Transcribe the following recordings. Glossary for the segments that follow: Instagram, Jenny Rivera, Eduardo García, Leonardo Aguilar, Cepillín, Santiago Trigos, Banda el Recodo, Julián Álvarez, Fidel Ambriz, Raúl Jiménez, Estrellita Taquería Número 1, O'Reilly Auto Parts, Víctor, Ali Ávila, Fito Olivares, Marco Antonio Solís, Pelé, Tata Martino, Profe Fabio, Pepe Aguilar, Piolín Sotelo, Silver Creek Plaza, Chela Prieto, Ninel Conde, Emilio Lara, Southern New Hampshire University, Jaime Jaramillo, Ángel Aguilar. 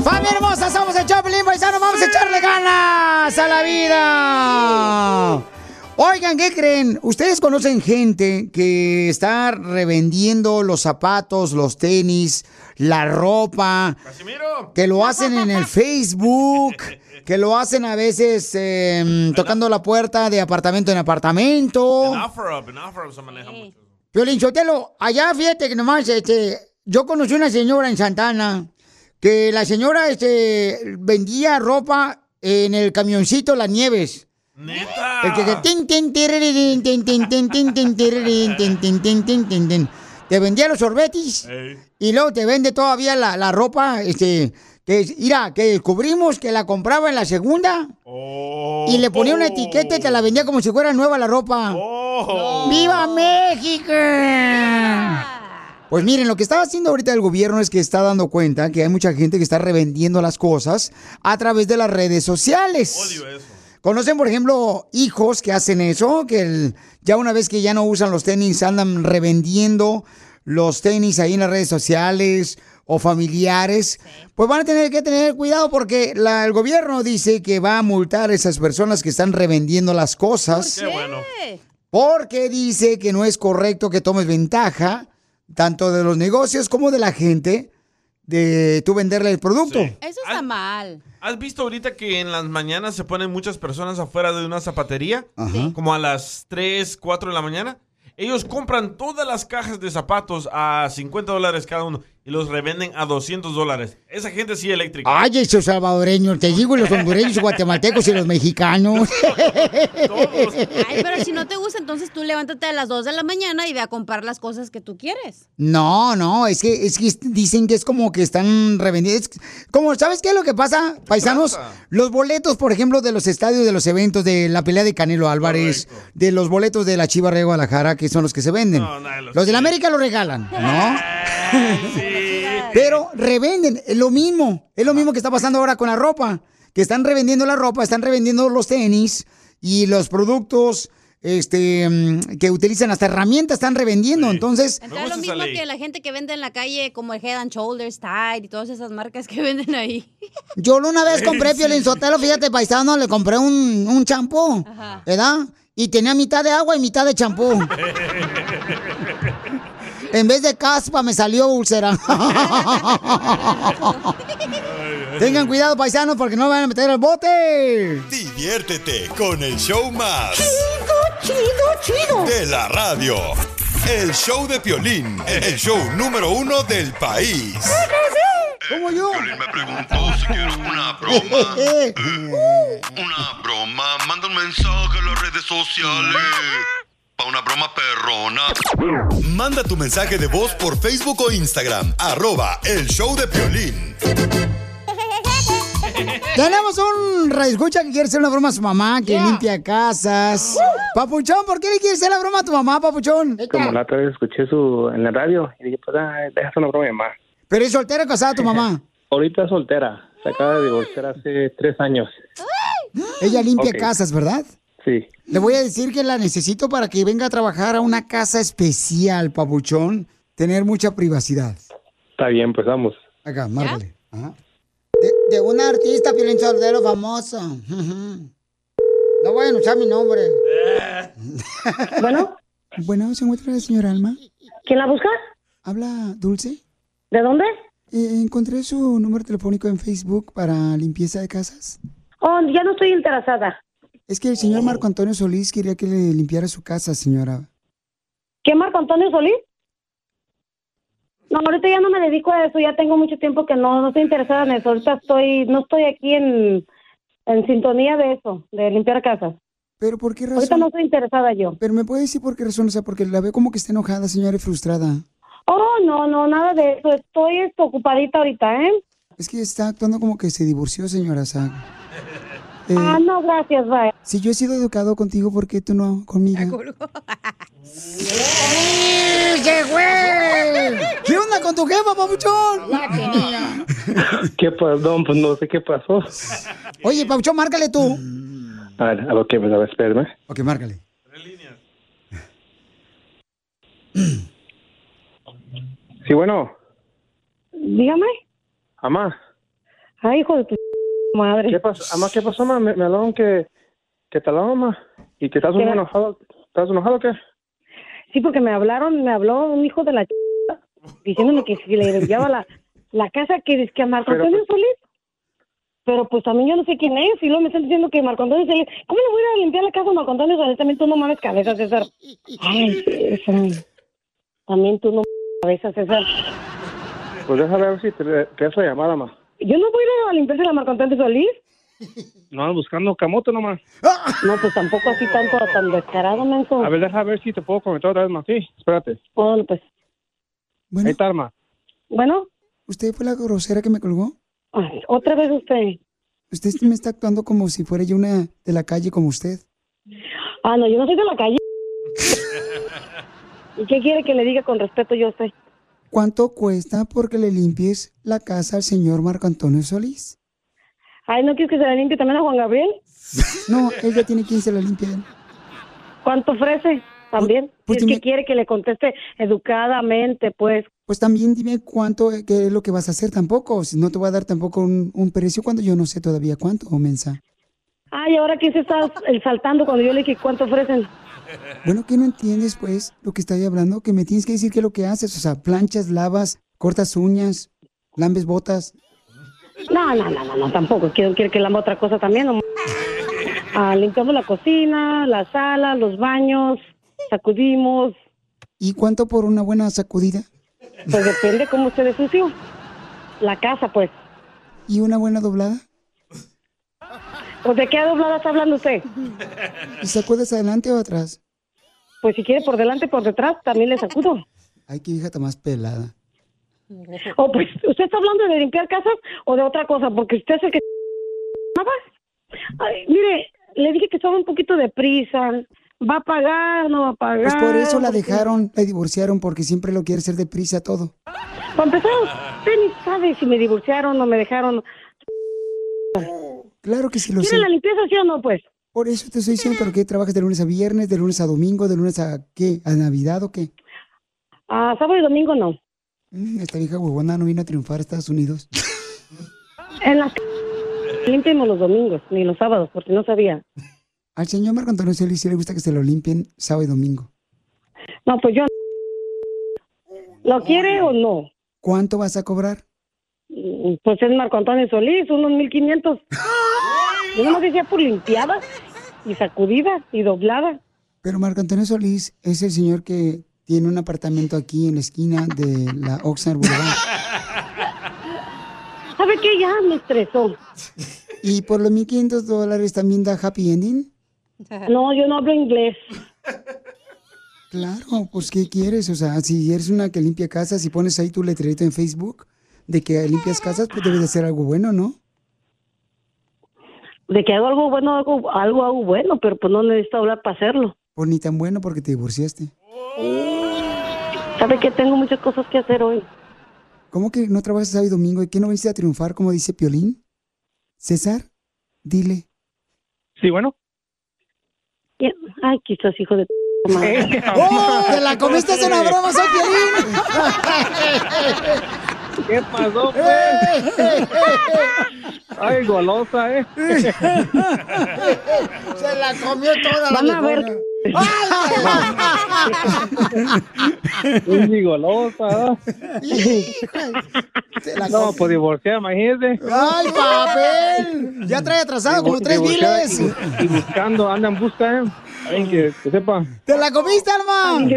¡Familia hermosa! ¡Somos el Chapelín Paisano! ¡Vamos a echarle ganas a la vida! Oigan, ¿qué creen? ¿Ustedes conocen gente que está revendiendo los zapatos, los tenis, la ropa? ¡Casimiro! Que lo hacen en el Facebook... Que lo hacen a veces tocando la puerta de apartamento en apartamento. En OfferUp se maneja mucho. Piolín Sotelo, allá fíjate que nomás, yo conocí una señora en Santa Ana, que la señora vendía ropa en el camioncito Las Nieves. ¡Neta! El que te vendía los sorbetis. Ey. Y luego te vende todavía la ropa, mira, que descubrimos que la compraba en la segunda y le ponía una etiqueta y te la vendía como si fuera nueva la ropa. No. ¡Viva México! Pues miren, lo que está haciendo ahorita el gobierno es que está dando cuenta que hay mucha gente que está revendiendo las cosas a través de las redes sociales. Odio eso. Conocen, por ejemplo, hijos que hacen eso, que ya una vez que ya no usan los tenis andan revendiendo los tenis ahí en las redes sociales o familiares, pues van a tener que tener cuidado porque el gobierno dice que va a multar a esas personas que están revendiendo las cosas. ¡Qué bueno! Porque dice que no es correcto que tomes ventaja tanto de los negocios como de la gente de tú venderle el producto. Sí. Eso está mal. ¿Has visto ahorita que en las mañanas se ponen muchas personas afuera de una zapatería? Ajá. Como a las 3, 4 de la mañana. Ellos compran todas las cajas de zapatos a $50 cada uno y los revenden a $200. Esa gente sí es eléctrica. Ay, esos salvadoreños, te digo, los hondureños, los guatemaltecos y los mexicanos. Todos. Ay, pero si no te gusta, entonces tú levántate a las 2 de la mañana y ve a comprar las cosas que tú quieres. No, es que dicen que es como que están revendiendo. Como, ¿sabes qué es lo que pasa, paisanos? Los boletos, por ejemplo, de los estadios, de los eventos, de la pelea de Canelo Álvarez, correcto, de los boletos de la Chivas de Guadalajara, que son los que se venden. Los de la América los regalan, ¿no? Sí. Pero revenden, es lo mismo que está pasando ahora con la ropa, que están revendiendo la ropa, están revendiendo los tenis y los productos que utilizan, hasta herramientas están revendiendo, sí. Entonces es lo mismo que la gente que vende en la calle, como el Head and Shoulders, Tide y todas esas marcas que venden ahí. Yo una vez compré, Piolín Sotelo, fíjate, paisano, le compré un champú, ¿verdad? Y tenía mitad de agua y mitad de champú. En vez de caspa me salió úlcera. Tengan cuidado, paisanos, porque no van a meter al bote. Diviértete con el show más chido de la radio. El show de Piolín, el show número 1 del país. ¿Cómo yo? Piolín me preguntó si quiero una broma. Una broma. Manda un mensaje a las redes sociales. Una broma perrona. Manda tu mensaje de voz por Facebook o Instagram, @elshowdepiolín. Tenemos un radioescucha que quiere hacer una broma a su mamá, que limpia casas. Papuchón, ¿por qué le quieres hacer la broma a tu mamá, Papuchón? Como la otra vez escuché en la radio y dije, pues déjate una broma a mi mamá. ¿Pero es soltera o casada tu mamá? Ahorita es soltera, se acaba de divorciar hace 3 años. Ella limpia casas, ¿verdad? Sí. Le voy a decir que la necesito para que venga a trabajar a una casa especial, Papuchón. Tener mucha privacidad. Está bien, pues vamos. Acá, márgale. Ajá. De un artista, Piolín Sotelo, famoso. No vayan a usar mi nombre. Bueno. Bueno, ¿se encuentra la señora Alma? ¿Quién la busca? Habla Dulce. ¿De dónde? Encontré su número telefónico en Facebook para limpieza de casas. Oh, ya no estoy interesada. Es que el señor Marco Antonio Solís quería que le limpiara su casa, señora. ¿Qué Marco Antonio Solís? No, ahorita ya no me dedico a eso, ya tengo mucho tiempo que no estoy interesada en eso. Ahorita no estoy aquí en sintonía de eso, de limpiar casas. ¿Pero por qué razón? Ahorita no estoy interesada yo. Pero me puede decir por qué razón, o sea, porque la veo como que está enojada, señora, y frustrada. Oh, no, nada de eso, estoy ocupadita ahorita, ¿eh? Es que está actuando como que se divorció, señora Saga. No, gracias, bye. Si yo he sido educado contigo, ¿por qué tú no conmigo? ¡Qué güey! ¿Qué onda con tu jefa, papuchón? La tenía. ¿Qué perdón? Pues no sé qué pasó. Oye, papuchón, márcale tú. A lo que me daba, espérame. Ok, márcale. Tres líneas. Sí, bueno. Dígame. Amá. Ay, hijo de tu madre. ¿Qué pasó? Amá, ¿qué pasó, mamá? Me hablaron que te hablaba, mamá. ¿Y que estás enojado? ¿Estás enojado o qué? Sí, porque me habló un hijo de la ch... diciéndome que si le enviaba la casa que es que a Marco Antonio Solís. Pero pues también yo no sé quién es. Y luego me están diciendo que Marco Antonio Solís. ¿Cómo le voy a ir a limpiar la casa a Marco Antonio Solís? También tú no mames cabeza, César. Ay, César. También tú no mames cabeza, César. Pues déjame ver si te hace llamada, ma. Yo no voy a limpiarse la Marco Antonio Solís. No, buscando camote nomás. No, pues tampoco así tanto, tan descarado, menso. A ver, deja ver si te puedo comentar otra vez más. Sí, espérate. Bueno, pues. Bueno. Ahí está, Alma. Bueno. ¿Usted fue la grosera que me colgó? Ay, otra vez usted. Usted me está actuando como si fuera yo una de la calle como usted. Ah, no, yo no soy de la calle. ¿Y qué quiere que le diga con respeto yo a usted? ¿Cuánto cuesta porque le limpies la casa al señor Marco Antonio Solís? Ay, ¿no quieres que se la limpie también a Juan Gabriel? No, él ya tiene quien se la limpie. ¿Cuánto ofrece? También. Pues si es que quiere que le conteste educadamente, pues. Pues también dime cuánto, qué es lo que vas a hacer tampoco. Si no te voy a dar tampoco un precio cuando yo no sé todavía cuánto, mensa. Ay, ¿ahora quién se está saltando cuando yo le dije cuánto ofrecen? Bueno, ¿qué no entiendes, pues, lo que estoy hablando? Que me tienes que decir qué es lo que haces. O sea, planchas, lavas, cortas uñas, lambes botas. No, tampoco. Quiero que lamba otra cosa también. ¿No? Limpiamos la cocina, la sala, los baños, sacudimos. ¿Y cuánto por una buena sacudida? Pues depende cómo usted es sucio. La casa, pues. ¿Y una buena doblada? Pues, ¿de qué doblada está hablando usted? ¿Y sacudes adelante o atrás? Pues, si quiere por delante por detrás, también le sacudo. Ay, qué hija tan más pelada. Oh, pues, ¿usted está hablando de limpiar casas o de otra cosa? Porque usted es el que... Ay, mire, le dije que estaba un poquito de prisa. ¿Va a pagar? ¿No va a pagar? Pues por eso la dejaron, la divorciaron, porque siempre lo quiere hacer de prisa todo. Para empezar, usted ni sabe si me divorciaron o me dejaron. Claro que sí lo sé. ¿Quiere la limpieza, sí o no, pues? Por eso te estoy diciendo, ¿pero qué? ¿Trabajas de lunes a viernes, de lunes a domingo, de lunes a qué? ¿A Navidad o qué? A sábado y domingo no. Esta vieja huevona no vino a triunfar a Estados Unidos. En las limpiamos los domingos, ni los sábados, porque no sabía. Al señor Marco Antonio Solís le gusta que se lo limpien sábado y domingo. No, pues yo... ¿Lo quiere o no? ¿Cuánto vas a cobrar? Pues es Marco Antonio Solís, unos 1,500. Yo no decía por limpiada, y sacudida, y doblada. Pero Marco Antonio Solís es el señor que... tiene un apartamento aquí en la esquina de la Oxnard Boulevard. ¿Sabe qué? Ya me estresó. ¿Y por los $1,500 también da happy ending? No, yo no hablo inglés. Claro, pues ¿qué quieres? O sea, si eres una que limpia casas y pones ahí tu letrerito en Facebook de que limpias casas, pues debes de hacer algo bueno, ¿no? De que hago algo bueno, algo bueno, pero pues no necesito hablar para hacerlo. Pues ni tan bueno porque te divorciaste. ¿Sabe que tengo muchas cosas que hacer hoy? ¿Cómo que no trabajas sábado y domingo? ¿Y qué no viniste a triunfar, como dice Piolín? César, dile. Sí, bueno. ¿Qué? Ay, quizás hijo de... ¡Oh! ¡Te la comiste! ¡Es una broma, soy Piolín! ¿Qué pasó, pues? Ay, golosa, ¿eh? Se la comió toda la viejona. Es mi golosa, ¿no? No, pues divorciar, imagínese. ¡Ay, papel! Ya trae atrasado como 3 miles. Y buscando, andan buscando. Que sepa. ¡Te la comiste, hermano!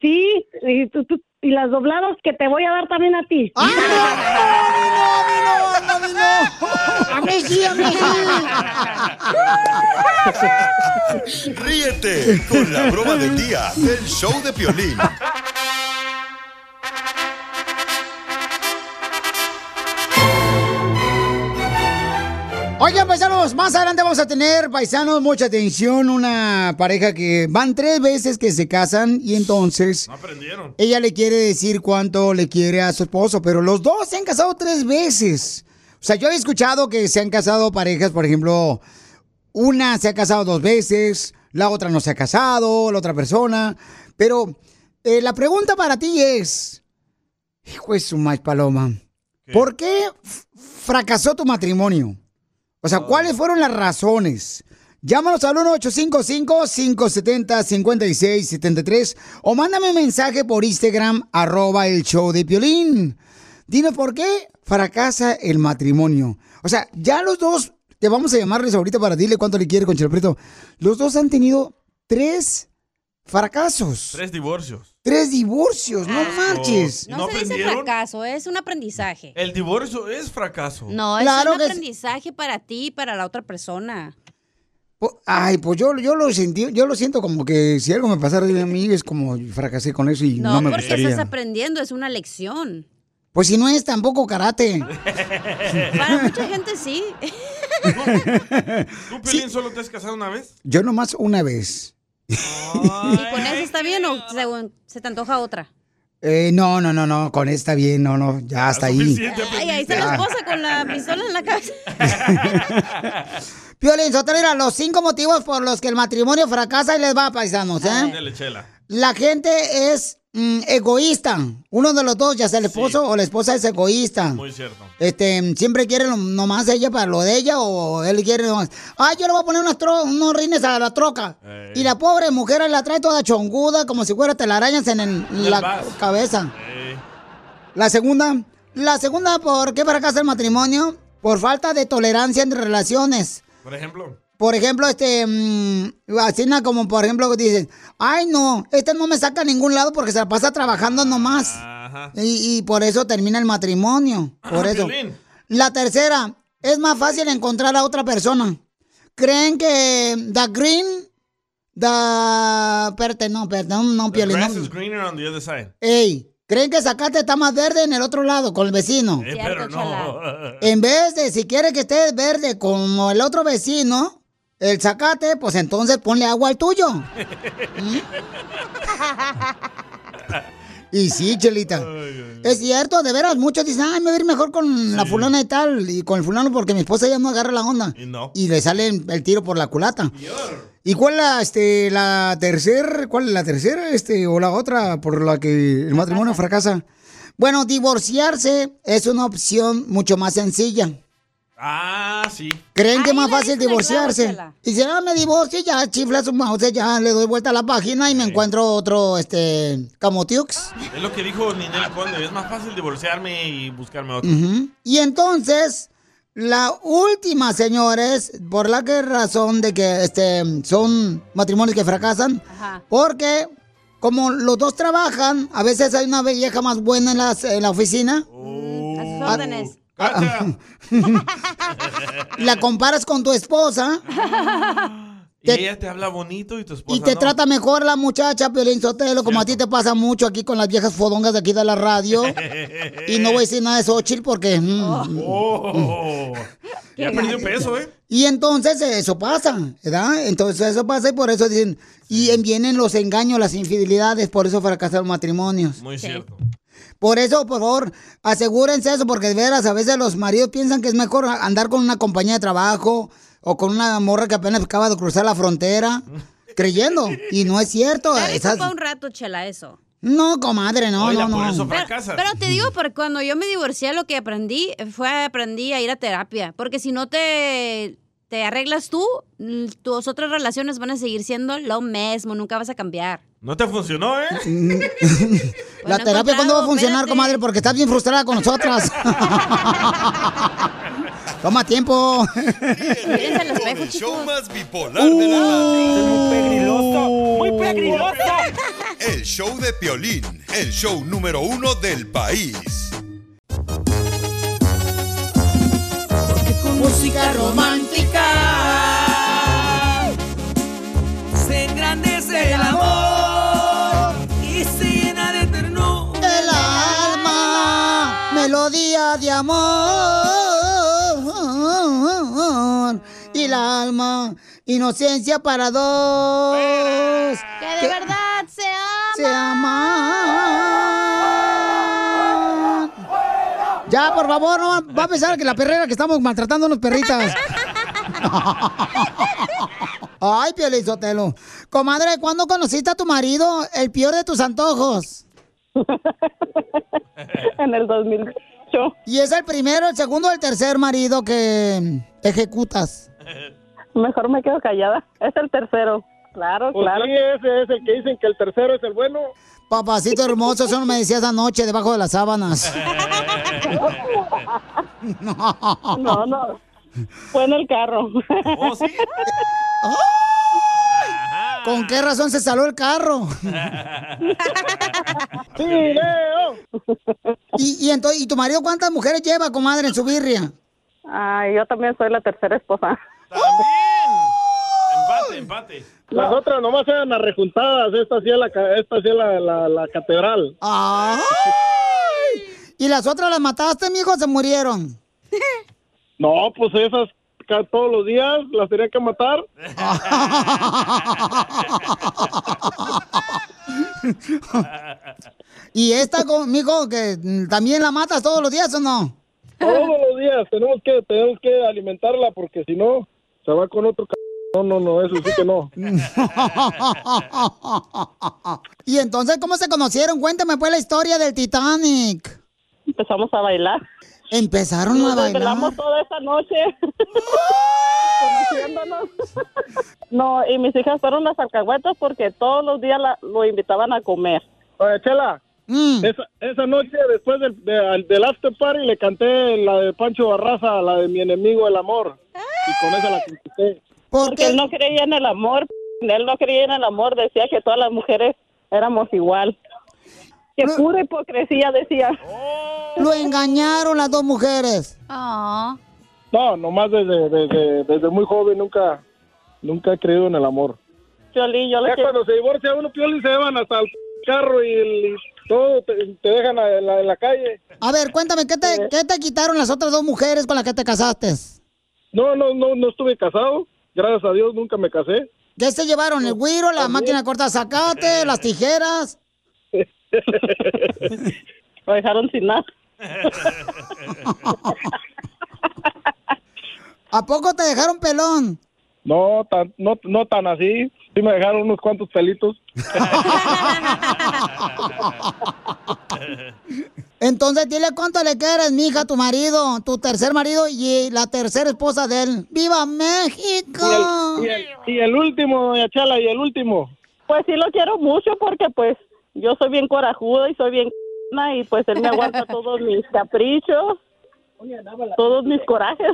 Sí, y tú. Y las dobladas que te voy a dar también a ti. ¡Ah, no! ¡No! ¡A mí sí, a mí sí! Ríete con la broma del día del show de Piolín. Oigan, paisanos, más adelante vamos a tener, paisanos, mucha atención, una pareja que van 3 veces que se casan y entonces... No aprendieron. Ella le quiere decir cuánto le quiere a su esposo, pero los dos se han casado 3 veces. O sea, yo había escuchado que se han casado parejas, por ejemplo, una se ha casado 2 veces, la otra no se ha casado, la otra persona. Pero la pregunta para ti es, hijo de su maíz paloma, ¿qué? ¿Por qué fracasó tu matrimonio? O sea, ¿cuáles fueron las razones? Llámanos al 1-855-570-5673 o mándame un mensaje por Instagram, @elshowdepiolín. Dinos por qué fracasa el matrimonio. O sea, ya los dos, te vamos a llamarles ahorita para decirle cuánto le quiere con Chela Prieto. Los dos han tenido 3 fracasos. 3 divorcios. 3 divorcios, no marches. No, se dice fracaso, es un aprendizaje. El divorcio es fracaso. No, es claro un aprendizaje para ti y para la otra persona. Ay, pues yo lo sentí, yo lo siento como que si algo me pasara a mí es como fracasé con eso y no me gustaría. No, porque estás aprendiendo, es una lección. Pues si no es tampoco karate. Para mucha gente sí. ¿Tú, Pelín, solo te has casado una vez? Yo nomás una vez. ¿Y con esa está bien o se te antoja otra? No, con esa está bien, no, ya hasta ahí. Ay, ahí está la esposa con la pistola en la cabeza. Piolín Sotelo, los 5 motivos por los que el matrimonio fracasa y les va, paisanos, ¿eh? La gente es egoísta. Uno de los dos, ya sea el esposo o la esposa, es egoísta. Muy cierto. Siempre quiere nomás ella para lo de ella o él quiere nomás. Ah, yo le voy a poner unos rines a la troca. Y la pobre mujer la trae toda chonguda como si fuera telarañas en la cabeza. La segunda, ¿por qué fracasa el matrimonio? Por falta de tolerancia entre relaciones. Por ejemplo, así como por ejemplo dicen, ay no, no me saca a ningún lado porque se la pasa trabajando nomás. Ajá. Y por eso termina el matrimonio, por eso. Piolín. La tercera, es más fácil encontrar a otra persona. Creen que the grass is greener on the other side. Ey, creen que sacarte está más verde en el otro lado, con el vecino. Pero no. En vez de, si quieres que esté verde como el otro vecino... El zacate, pues entonces ponle agua al tuyo. Y sí, Chelita. Ay. Es cierto, de veras, muchos dicen, ay, me voy a ir mejor con la fulana y tal, y con el fulano porque mi esposa ya no agarra la onda. Y no. Y le sale el tiro por la culata. ¿Y cuál o la otra por la que el matrimonio fracasa? Bueno, divorciarse es una opción mucho más sencilla. Ah, sí. Creen que es más fácil divorciarse. Y si me divorcio, ya chifla su mouse, ya le doy vuelta a la página y me encuentro otro, camotiux. Es lo que dijo Ninel Conde, es más fácil divorciarme y buscarme otro. Uh-huh. Y entonces, la última, señores, por la que razón de que son matrimonios que fracasan, ajá, porque como los dos trabajan, a veces hay una vieja más buena en la oficina. A sus órdenes. La comparas con tu esposa y ella te habla bonito y tu esposa y te trata mejor la muchacha, Piolín Sotelo, como a ti te pasa mucho aquí con las viejas fodongas de aquí de la radio. Y no voy a decir nada de Xochitl porque ya perdió peso, y entonces eso pasa, ¿verdad? Entonces eso pasa y por eso dicen, y vienen los engaños, las infidelidades, por eso fracasan los matrimonios. Muy cierto. Por eso, por favor, asegúrense eso, porque de veras, a veces los maridos piensan que es mejor andar con una compañía de trabajo o con una morra que apenas acaba de cruzar la frontera, creyendo, y no es cierto. Te ocupa un rato, Chela, eso. No, comadre, no, oiga, no, por eso fracasas. Pero te digo, porque cuando yo me divorcié, lo que aprendí fue a ir a terapia. Porque si no te arreglas tú, tus otras relaciones van a seguir siendo lo mismo. Nunca vas a cambiar. No te funcionó, ¿eh? La bueno, terapia, ¿cuándo va a funcionar, espérate, comadre? Porque estás bien frustrada con nosotras. Toma tiempo. Mírense al espejo, chicos. El show más bipolar de la radio. Muy pegriloso, muy pegriloso. El show de Piolín, el show número 1 del país. Porque con música romántica se engrandece el amor y se llena de ternura el alma, melodía de amor. Y la alma, inocencia para dos. Que de verdad se aman. Se aman. Ya, por favor, no va a pensar que la perrera que estamos maltratando a los perritas. Ay, Piolín Sotelo. Comadre, ¿cuándo conociste a tu marido, el peor de tus antojos? En el 2000. Y es el primero, el segundo o el tercer marido que ejecutas. Mejor me quedo callada. Es el tercero. Claro, pues claro. Sí, ese es el que dicen que el tercero es el bueno. Papacito hermoso, eso no me decías anoche debajo de las sábanas. No. Fue en el carro. Oh, sí. ¿Con qué razón se salió el carro? ¡Sí, Leo! ¿Y tu marido cuántas mujeres lleva, comadre, en su birria? Ah, yo también soy la tercera esposa. ¡También! Empate. Las otras nomás eran arrejuntadas. Esta sí es la catedral. ¡Ay! ¿Y las otras las mataste, mijo, o se murieron? No, pues esas... todos los días las tenía que matar. ¿Y esta conmigo que también la matas todos los días o no? Todos los días tenemos que alimentarla porque si no se va con otro no, eso sí que no. Y entonces, ¿cómo se conocieron? Cuéntame pues la historia del Titanic. Empezamos a bailar. Empezaron a bailar. Nos bailamos toda esa noche. Conociéndonos. No, y mis hijas fueron las alcahuetas porque todos los días lo invitaban a comer. Oye, Chela, esa noche después del after party le canté la de Pancho Barraza, la de Mi enemigo el amor. Y con esa la canté. Porque él no creía en el amor. Él no creía en el amor. Decía que todas las mujeres éramos igual. Que pura hipocresía, decía. Lo engañaron las dos mujeres. No, nomás desde muy joven nunca he creído en el amor. Piolín, yo ya cuando se divorcia uno, Piolín, se llevan hasta el carro y todo, te dejan en la calle. A ver, cuéntame, ¿qué te quitaron las otras dos mujeres con las que te casaste? No estuve casado. Gracias a Dios nunca me casé. ¿Qué se llevaron? ¿El güiro, la máquina corta de zacate, las tijeras? Lo dejaron sin nada. ¿A poco te dejaron pelón? No tan así. Sí me dejaron unos cuantos pelitos. Entonces dile cuánto le quieres, mija, a tu marido, tu tercer marido y la tercera esposa de él. ¡Viva México! Y el último, doña Chela, y el último. Pues sí lo quiero mucho porque pues yo soy bien corajuda y soy bien c***na y pues él me aguanta todos mis caprichos, todos mis corajes.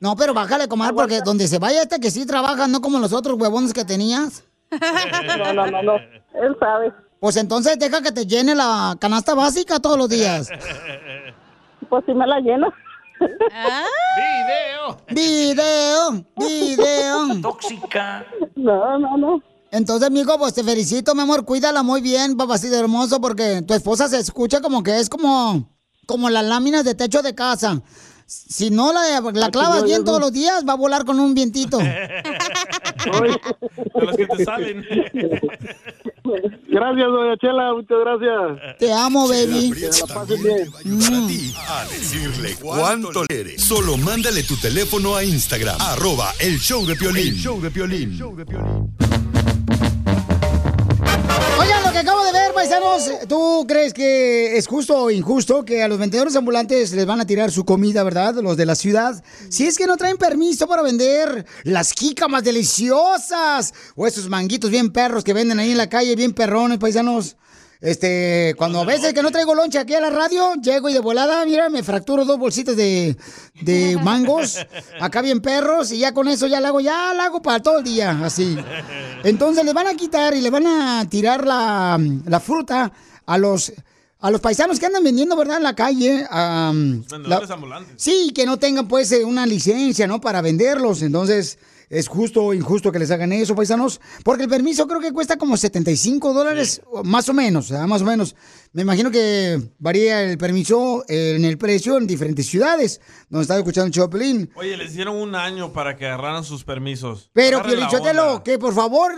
No, pero bájale, comadre, porque donde se vaya este que sí trabaja, no como los otros huevones que tenías. No, él sabe. Pues entonces deja que te llene la canasta básica todos los días. Pues sí me la lleno. ¡Video! Tóxica. No. Entonces, amigo, pues te felicito, mi amor, cuídala muy bien, papacito hermoso, porque tu esposa se escucha como que es como las láminas de techo de casa. Si no la clavas bien todos los días, va a volar con un vientito. A los que te salen. Gracias, doña Chela, muchas gracias. Te amo, baby. Chela Prieto a ti a decirle cuánto le eres. Solo mándale tu teléfono a Instagram, @elshowdepiolín. El show de Piolín. Oigan lo que acabo de ver, paisanos, ¿tú crees que es justo o injusto que a los vendedores ambulantes les van a tirar su comida, verdad? Los de la ciudad. Si es que no traen permiso para vender las jícamas deliciosas o esos manguitos bien perros que venden ahí en la calle, bien perrones, paisanos. Cuando a veces que no traigo loncha aquí a la radio, llego y de volada, mira, me fracturo dos bolsitas de mangos, acá bien perros, y ya con eso ya la hago para todo el día, así. Entonces le van a quitar y le van a tirar la fruta a los paisanos que andan vendiendo, ¿verdad?, en la calle. Vendedores ambulantes. Sí, que no tengan, pues, una licencia, ¿no?, para venderlos, entonces... ¿Es justo o injusto que les hagan eso, paisanos? Porque el permiso creo que cuesta como $75, sí. Más o menos, más o menos. Me imagino que varía el permiso en el precio en diferentes ciudades, donde estaba escuchando el Choplin. Oye, les dieron un año para que agarraran sus permisos. Pero, Piolín Sotelo, que por favor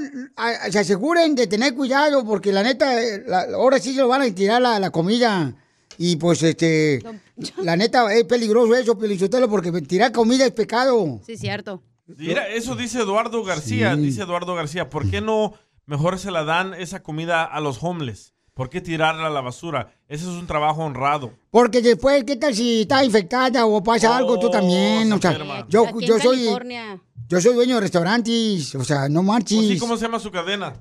se aseguren de tener cuidado, porque la neta, ahora sí se lo van a tirar la comida. Y pues, la neta, es peligroso eso, Piolín Sotelo, porque tirar comida es pecado. Sí, cierto. Mira, eso dice Eduardo García, sí. Dice Eduardo García, ¿por qué no mejor se la dan esa comida a los homeless? ¿Por qué tirarla a la basura? Ese es un trabajo honrado. Porque después, ¿qué tal si está infectada o pasa algo? Tú también, o sea, yo soy dueño de restaurantes, o sea, no marches. Pues sí, ¿cómo se llama su cadena?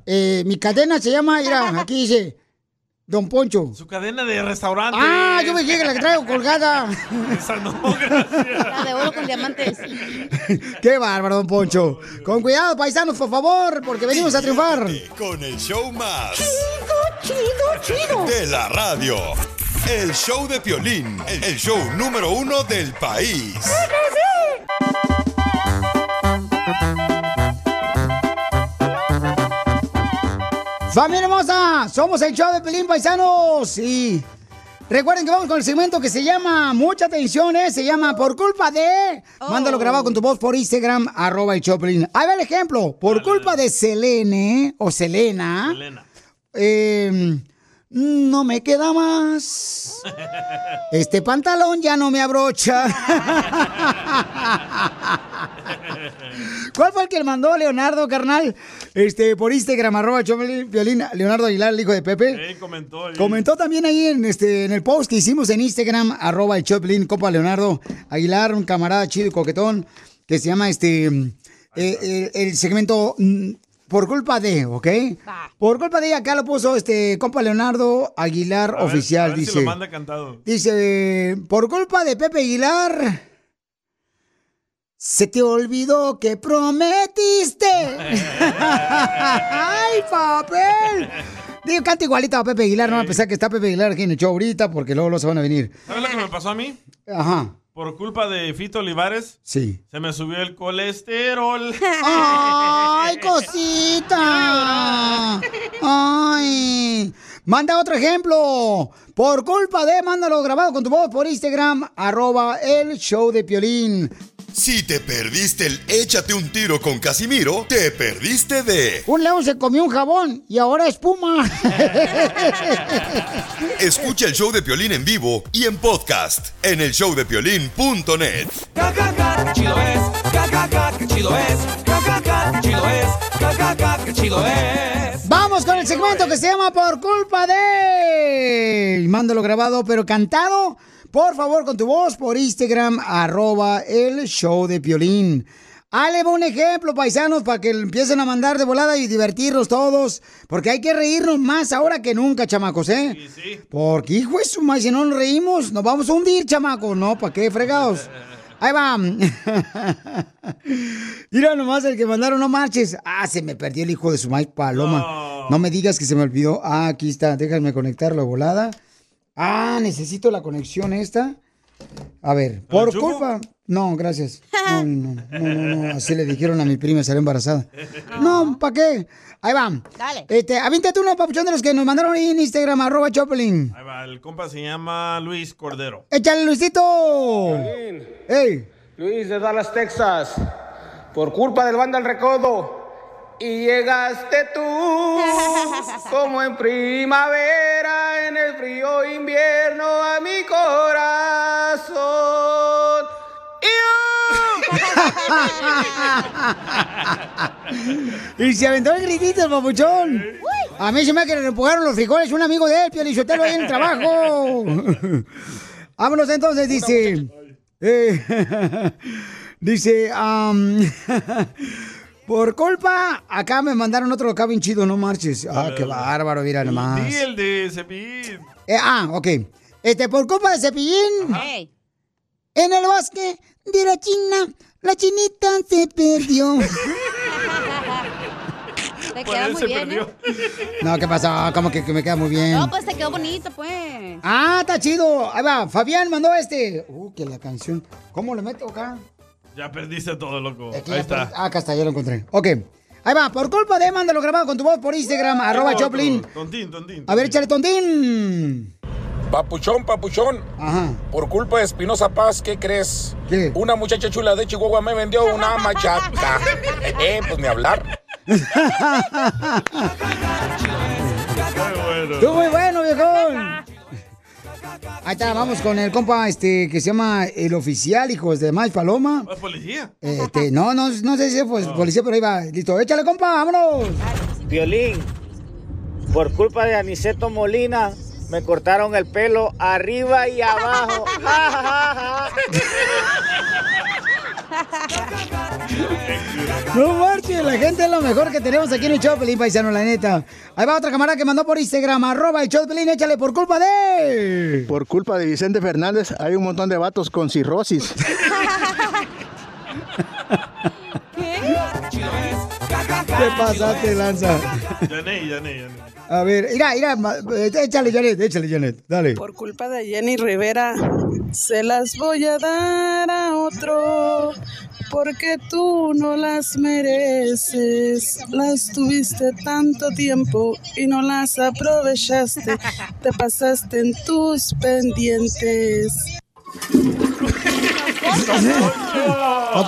Mi cadena se llama, mira, aquí dice... Don Poncho. Su cadena de restaurantes. Ah, yo me llegué, la que traigo colgada. Esa no, gracias. La de oro con diamantes. Qué bárbaro, Don Poncho. Con cuidado, paisanos, por favor, porque venimos a triunfar. Con el show más... Chido. De la radio. El show de Piolín. El show número 1 del país. ¡Familia hermosa! Somos el show de Piolín, paisanos. Y recuerden que vamos con el segmento que se llama, mucha atención, se llama Por Culpa de... Mándalo grabado con tu voz por Instagram, @elshowpiolín. Ahí va el ejemplo. Por culpa de Selene o Selena. No me queda más. Este pantalón ya no me abrocha. ¿Cuál fue el que le mandó Leonardo, carnal? Por Instagram, @Piolín, Leonardo Aguilar, el hijo de Pepe. Comentó. Comentó también ahí en el post que hicimos en Instagram, @Piolín, compa Leonardo Aguilar, un camarada chido y coquetón, que se llama el segmento... Por culpa de, ¿ok? Bah. Por culpa de, acá lo puso compa Leonardo Aguilar a Oficial, ver dice. Si lo manda cantado. Dice, por culpa de Pepe Aguilar, se te olvidó que prometiste. ¡Ay, papel! Digo, canta igualita a Pepe Aguilar, no va a pensar que está Pepe Aguilar aquí en el show ahorita, porque luego los van a venir. ¿Sabes lo que me pasó a mí? Ajá. Por culpa de Fito Olivares, sí, se me subió el colesterol. ¡Ay, cosita! ¡Ay! Manda otro ejemplo. Por culpa de, mándalo grabado con tu voz por Instagram, @elshowdepiolín. Si te perdiste el échate un tiro con Casimiro, te perdiste de... Un león se comió un jabón y ahora espuma. Escucha el show de Piolín en vivo y en podcast en el showdepiolín.net. Cacaca, qué chido es. Cacaca, qué chido es. Cacaca, qué chido es. Cacaca, qué chido es. Vamos con el segmento que se llama Por Culpa de... Y mándalo grabado pero cantado. Por favor, con tu voz por Instagram, @elshowdepiolín. Hale un ejemplo, paisanos, para que empiecen a mandar de volada y divertirnos todos. Porque hay que reírnos más ahora que nunca, chamacos, ¿eh? Sí, sí. Porque, hijo de su madre, si no nos reímos, nos vamos a hundir, chamacos. No, ¿para qué fregados? Ahí va. Mira nomás el que mandaron, no marches. Ah, se me perdió el hijo de su madre, paloma. No, no me digas que se me olvidó. Ah, aquí está. Déjame conectarlo de volada. Ah, necesito la conexión esta. A ver, por culpa... No, gracias. No. Así le dijeron a mi prima, salió embarazada. No, ¿para qué? Ahí va. Dale. Avíntate unos papuchón de los que nos mandaron ahí en Instagram, @Choplin. Ahí va, el compa se llama Luis Cordero. ¡Échale, Luisito! Bien. ¡Ey! Luis de Dallas, Texas. Por culpa del Banda el Recodo. Y llegaste tú, como en primavera, en el frío invierno a mi corazón. Y se aventó el gritito, el papuchón. A mí se me que le empujaron los frijoles un amigo de él, Piolín Sotelo, ahí en el trabajo. Vámonos entonces, dice... dice... por culpa, acá me mandaron otro acá bien chido, no marches. Ah, qué bárbaro, mira nomás. Sí, el de Cepillín. Ok. Por culpa de Cepillín. Hey. En el bosque de la China, la chinita se perdió. Te queda muy bien, ¿eh? No, ¿qué pasó? ¿Cómo que me queda muy bien? No, pues te quedó bonito, pues. Ah, está chido. Ahí va, Fabián mandó este. Que la canción. ¿Cómo lo meto acá? Ya perdiste todo, loco. Ahí está. Acá está, ya lo encontré. Ok. Ahí va, por culpa de mándalo grabado con tu voz por Instagram, @Choplin. Tontín. A ver, échale tontín. Papuchón. Ajá. Por culpa de Espinosa Paz, ¿qué crees? ¿Qué? Una muchacha chula de Chihuahua me vendió una machaca. Pues ni hablar. Tú muy bueno, viejón. Ahí está, vamos con el compa que se llama El Oficial, hijos de Mike Paloma. ¿Es policía? No sé si es policía, pero ahí va. Listo, échale, compa, vámonos. Piolín, por culpa de Aniceto Molina, me cortaron el pelo arriba y abajo. No marches, la gente es lo mejor que tenemos aquí en el Choplin, paisano, la neta. Ahí va otra camarada que mandó por Instagram, @Choplin, échale, por culpa de... Por culpa de Vicente Fernández hay un montón de vatos con cirrosis. ¿Qué? Te pasaste, lanza. Janet. A ver, mira, échale, Janet, dale. Por culpa de Jenny Rivera, se las voy a dar a otro, porque tú no las mereces. Las tuviste tanto tiempo y no las aprovechaste. Te pasaste en tus pendientes.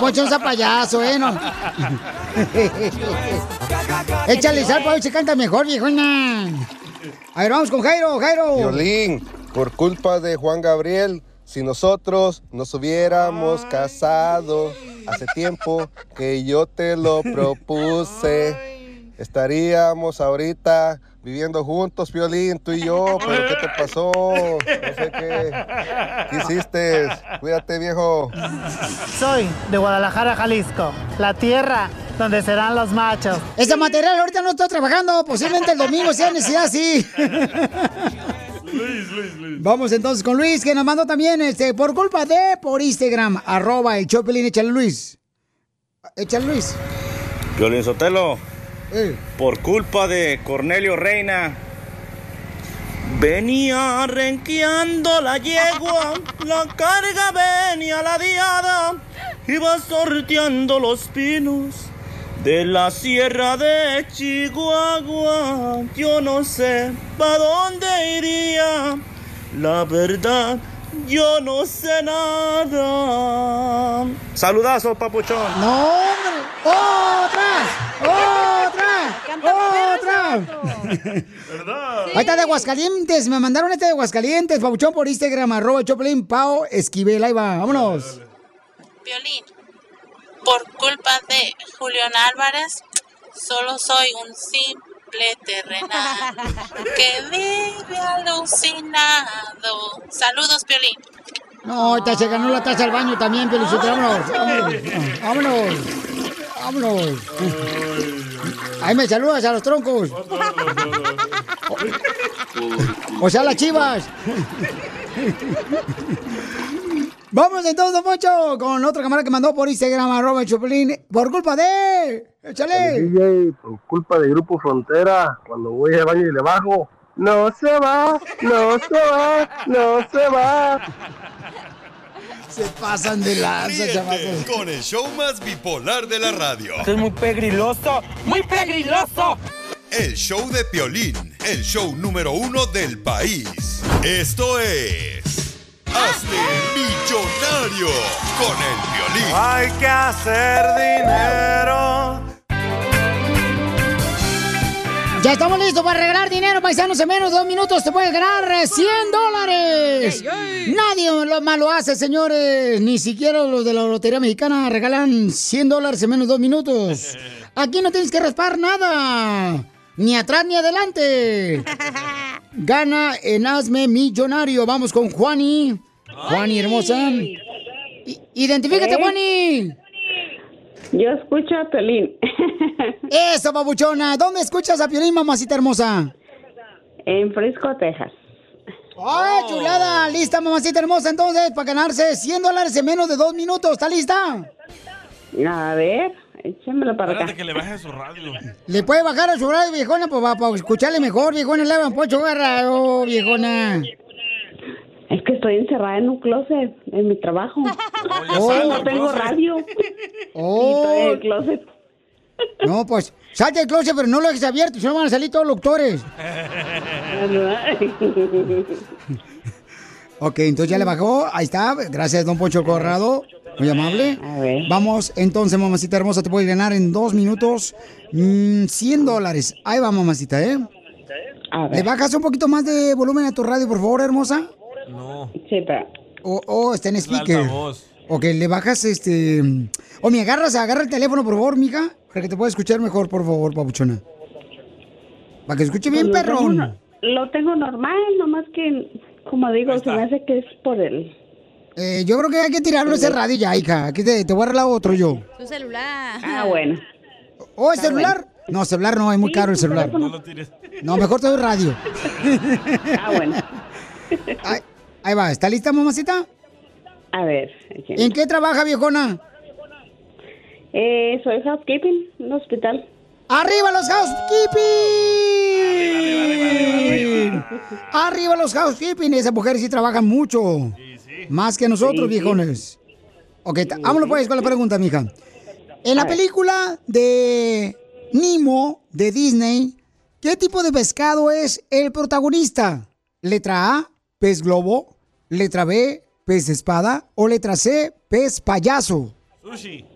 Poncho, usa payaso, no. Échale sal para ver si canta mejor, viejona. A ver, vamos con Jairo. Violín, por culpa de Juan Gabriel, si nosotros nos hubiéramos casado hace tiempo que yo te lo propuse, estaríamos ahorita viviendo juntos, Piolín, tú y yo, pero ¿qué te pasó? No sé qué hiciste. Cuídate, viejo. Soy de Guadalajara, Jalisco, la tierra donde serán los machos. Ese material ahorita no está trabajando, posiblemente el domingo sea necesidad, sí. Luis. Vamos entonces con Luis, que nos mandó también por culpa de por Instagram, @Choplin, échale Luis. Piolín Sotelo. Por culpa de Cornelio Reina, venía renqueando la yegua, la carga venía ladeada, iba sorteando los pinos de la sierra de Chihuahua. Yo no sé para dónde iría, la verdad yo no sé nada. Saludazos, papuchón. No, hombre. ¡Otra! ¿Verdad? Sí. Ahí está de Aguascalientes. Me mandaron de Aguascalientes, papuchón, por Instagram, @Choplin, Pao Esquivel. Ahí va, vámonos. Piolín, por culpa de Julián Álvarez, solo soy un simple terrenal que vive alucinado. Saludos, Piolín. No, ahorita se ganó la taza al baño también, Piolín. Vámonos. Ahí me saludas a los troncos. No. O sea, las chivas. Vamos entonces, Don Poncho, con otra cámara que mandó por Instagram, @Choplin, por culpa de... ¡Échale! DJ, por culpa de Grupo Frontera, cuando voy al baño y le bajo, no se va. Se pasan de lanza, chavales. Con el show más bipolar de la radio. Esto es muy pegriloso. El show de Piolín, el show número 1 del país. Esto es... ¡Hazte millonario con el Piolín! Hay que hacer dinero. Ya estamos listos para regalar dinero, paisanos. En menos de 2 minutos te puedes ganar $100. Nadie más lo hace, señores. Ni siquiera los de la Lotería Mexicana regalan $100 en menos de 2 minutos. Aquí no tienes que raspar nada. ni atrás ni adelante. Gana en Hazme Millonario. Vamos con Juani. Juani, hermosa. Identifícate, Juani. Yo escucho a Piolín. Eso, babuchona. ¿Dónde escuchas a Piolín, mamacita hermosa? En Frisco, Texas. ¡Ay, chulada! Lista, mamacita hermosa, entonces, para ganarse $100 en menos de 2 minutos. ¿Está lista? A ver, échamelo para acá. Que le baje su radio. ¿Le puede bajar a su radio, viejona? Pues para escucharle mejor, viejona. Le van Poncho Corrado, viejona. Es que estoy encerrada en un closet, en mi trabajo. No tengo radio. Estoy en el closet. No, pues, salte del closet, pero no lo dejes abierto, si no van a salir todos los doctores. Ok, entonces ya le bajó, ahí está. Gracias, don Poncho Corrado, muy amable. Vamos, entonces, mamacita hermosa, te puedes ganar en 2 minutos $100. Ahí va, mamacita, ¿eh? ¿Le bajas un poquito más de volumen a tu radio, por favor, hermosa? No. Oh, está en speaker. Ok, le bajas O me agarra el teléfono, por favor, mija, para que te pueda escuchar mejor, por favor, papuchona. Para que escuche bien, pues perrón. Lo tengo normal, nomás que, como digo, se me hace que es por él. Yo creo que hay que tirarlo ese radio ya, hija. Aquí te voy a arreglar otro yo. Tu celular. Ah, bueno. ¿Oh, el celular? Bueno. No, celular no, es muy caro el celular. No lo tires. No, mejor te doy radio. Ah, bueno. Ahí va, ¿está lista, mamacita? A ver. ¿En qué trabaja, viejona? Soy housekeeping en un hospital. ¡Arriba los housekeeping! ¡Arriba los housekeeping! Esas mujeres sí trabajan mucho. Sí, sí. Más que nosotros, sí, viejones. Sí. Ok, vámonos pues con la pregunta, mija. En la película de Nemo, de Disney, ¿qué tipo de pescado es el protagonista? ¿Letra A, pez globo? ¿Letra B, pez espada? ¿O letra C, pez payaso? Sushi.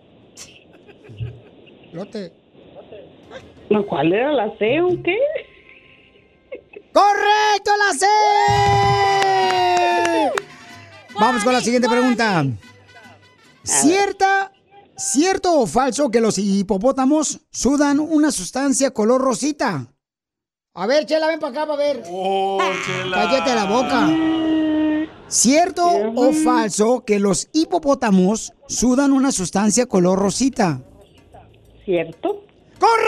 ¿Cuál era la C o qué? ¡Correcto, la C! Vamos con la siguiente pregunta. ¿Cierto o falso que los hipopótamos sudan una sustancia color rosita? A ver, Chela, ven para acá para ver. ¡Oh, Chela! ¡Cállate la boca! ¿Cierto o falso que los hipopótamos sudan una sustancia color rosita? ¿Cierto? ¡Correcto!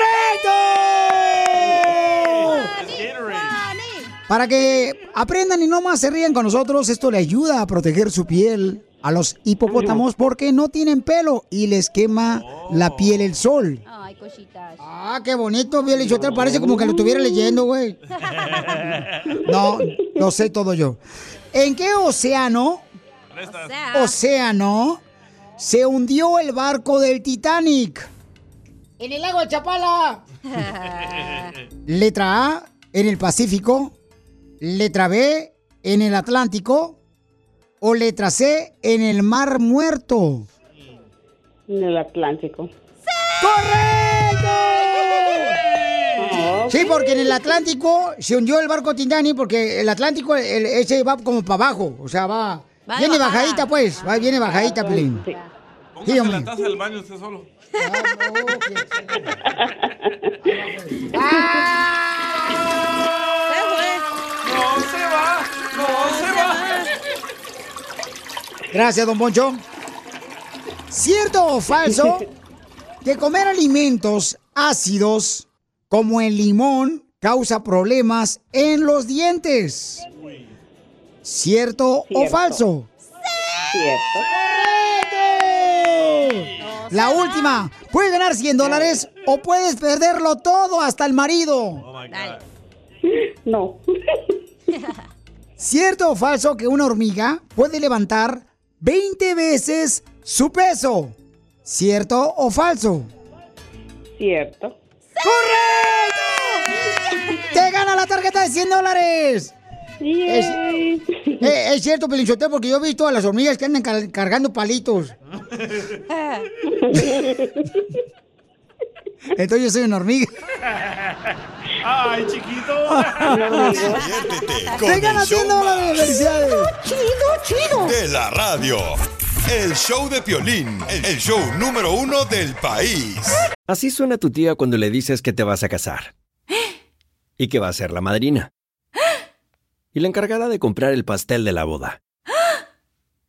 Para que aprendan y no más se rían con nosotros, esto le ayuda a proteger su piel a los hipopótamos porque no tienen pelo y les quema la piel el sol. Ay, cositas. Ah, qué bonito, Piolín Sotelo, parece como que lo estuviera leyendo, güey. No, lo sé todo yo. ¿En qué océano se hundió el barco del Titanic? ¡En el lago de Chapala! Letra A, en el Pacífico. Letra B, en el Atlántico. O letra C, en el Mar Muerto. En el Atlántico. ¡Sí! ¡Correcto! Sí, porque en el Atlántico se hundió el barco Titanic porque el Atlántico ese va como para abajo. O sea, va viene bajadita, pues. Va, viene bajadita, Pelín. Sí. Póngase la taza del baño usted solo. No se va. Gracias, don Poncho. ¿Cierto o falso que comer alimentos ácidos como el limón causa problemas en los dientes? ¿Cierto o falso? Cierto. La última. ¿Puedes ganar $100 o puedes perderlo todo hasta el marido? Oh, my God. No. ¿Cierto o falso que una hormiga puede levantar 20 veces su peso? ¿Cierto o falso? Cierto. ¡Correcto! ¡Te gana la tarjeta de $100! Yeah. Es cierto, Piolín Sotelo, porque yo he visto a las hormigas que andan cargando palitos. Entonces yo soy una hormiga. ¡Ay, chiquito! ¡Te ganas $100, felicidades! ¡Chido! De la radio. El show de Piolín. El show número 1 del país. Así suena tu tía cuando le dices que te vas a casar. y que va a ser la madrina. Y la encargada de comprar el pastel de la boda.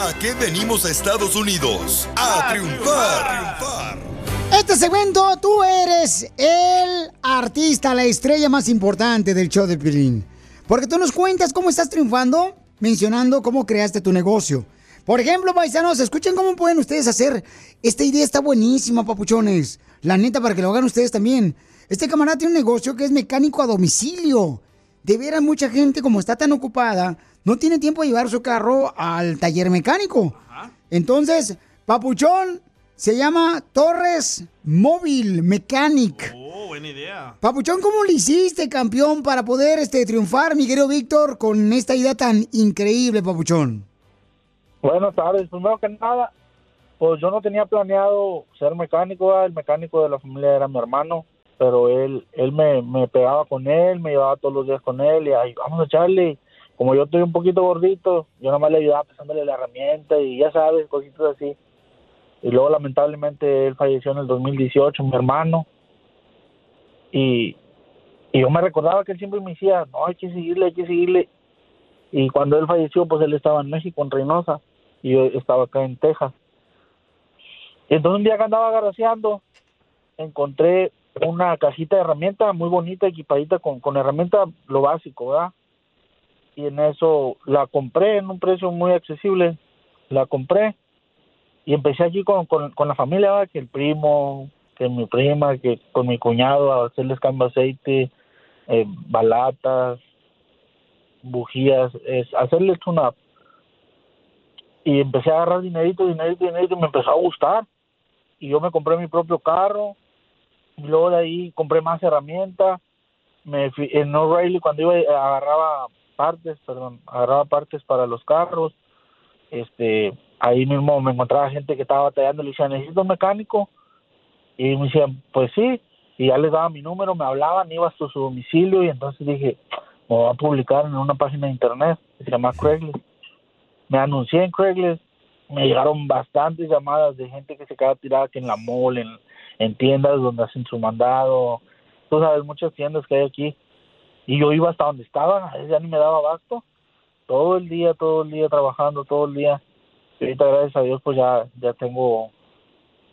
¿A qué venimos a Estados Unidos? ¡A triunfar! Este segmento, tú eres el artista, la estrella más importante del show de Piolín. Porque tú nos cuentas cómo estás triunfando, mencionando cómo creaste tu negocio. Por ejemplo, paisanos, escuchen cómo pueden ustedes hacer. Esta idea está buenísima, papuchones. La neta, para que lo hagan ustedes también. Este camarada tiene un negocio que es mecánico a domicilio. De veras, mucha gente, como está tan ocupada, no tiene tiempo de llevar su carro al taller mecánico. Ajá. Entonces, papuchón, se llama Torres Móvil Mecánic. Oh, buena idea. Papuchón, ¿cómo lo hiciste, campeón, para poder triunfar, mi querido Víctor, con esta idea tan increíble, papuchón? Bueno, sabes, primero que nada, pues yo no tenía planeado ser mecánico, ¿verdad? El mecánico de la familia era mi hermano, pero él me pegaba con él, me llevaba todos los días con él, y ahí vamos a echarle. Como yo estoy un poquito gordito, yo nomás le ayudaba pasándole la herramienta y ya sabes, cositas así. Y luego lamentablemente él falleció en el 2018, mi hermano. Y yo me recordaba que él siempre me decía, no, hay que seguirle. Y cuando él falleció, pues él estaba en México, en Reynosa, y yo estaba acá en Texas. Y entonces un día que andaba agarraseando, encontré una cajita de herramientas muy bonita, equipadita con herramienta, lo básico, ¿verdad? Y en eso la compré en un precio muy accesible, la compré y empecé aquí con la familia, ¿verdad? Que el primo, que mi prima, que con mi cuñado a hacerles cambio de aceite, balatas, bujías, hacerles tune-up. Y empecé a agarrar dinerito y me empezó a gustar. Y yo me compré mi propio carro y luego de ahí compré más herramientas. En O'Reilly cuando iba agarraba partes para los carros, ahí mismo me encontraba gente que estaba batallando, le decía, necesito un mecánico, y me decían, pues sí, y ya les daba mi número, me hablaban, iba hasta su domicilio, y entonces dije, me voy a publicar en una página de internet, que se llama Craigslist, me anuncié en Craigslist, me llegaron bastantes llamadas de gente que se queda tirada aquí en la mall, en tiendas donde hacen su mandado, tú sabes, muchas tiendas que hay aquí. Y yo iba hasta donde estaba, ya ni me daba abasto, todo el día trabajando, todo el día. Y ahorita, gracias a Dios, pues ya tengo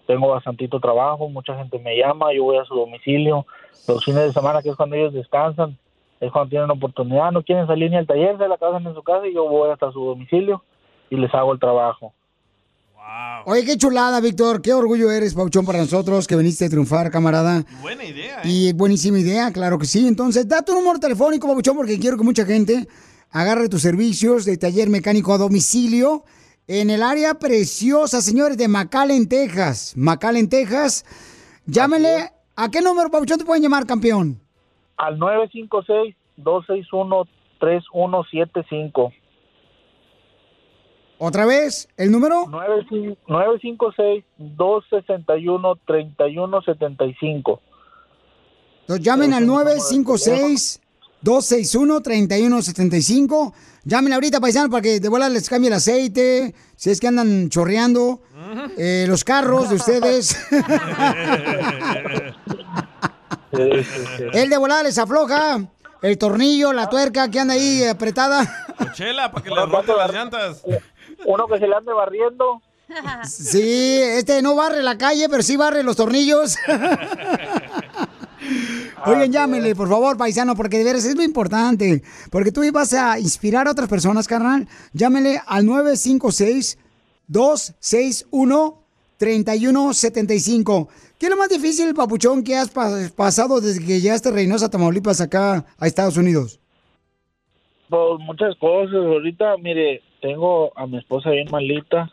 bastantito trabajo, mucha gente me llama, yo voy a su domicilio. Los fines de semana, que es cuando ellos descansan, es cuando tienen oportunidad, no quieren salir ni al taller, se la casan en su casa y yo voy hasta su domicilio y les hago el trabajo. Wow. Oye, qué chulada, Víctor. Qué orgullo eres, Pauchón, para nosotros que viniste a triunfar, camarada. Buena idea, ¿eh? Y buenísima idea, claro que sí. Entonces, da tu número telefónico, Pauchón, porque quiero que mucha gente agarre tus servicios de taller mecánico a domicilio en el área preciosa, señores, de McAllen, Texas. McAllen, Texas. Llámenle. ¿A qué número, Pauchón, te pueden llamar, campeón? Al 956-261-3175. ¿Otra vez? ¿El número? 956-261-3175. Entonces llamen al 956 261-3175. Llámenle ahorita, paisano, para que de vuelta les cambie el aceite. Si es que andan chorreando los carros de ustedes. El de volada les afloja el tornillo, la tuerca que anda ahí apretada. Chela, para que le rompan las llantas. Uno que se le ande barriendo. Sí, este no barre la calle, pero sí barre los tornillos. Oigan, llámenle, por favor, paisano, porque de veras es lo importante. Porque tú ibas a inspirar a otras personas, carnal. Llámenle al 956-261-3175. ¿Qué es lo más difícil, papuchón, que has pasado desde que llegaste a Reynosa, Tamaulipas, acá a Estados Unidos? Pues muchas cosas. Ahorita, mire, tengo a mi esposa bien malita.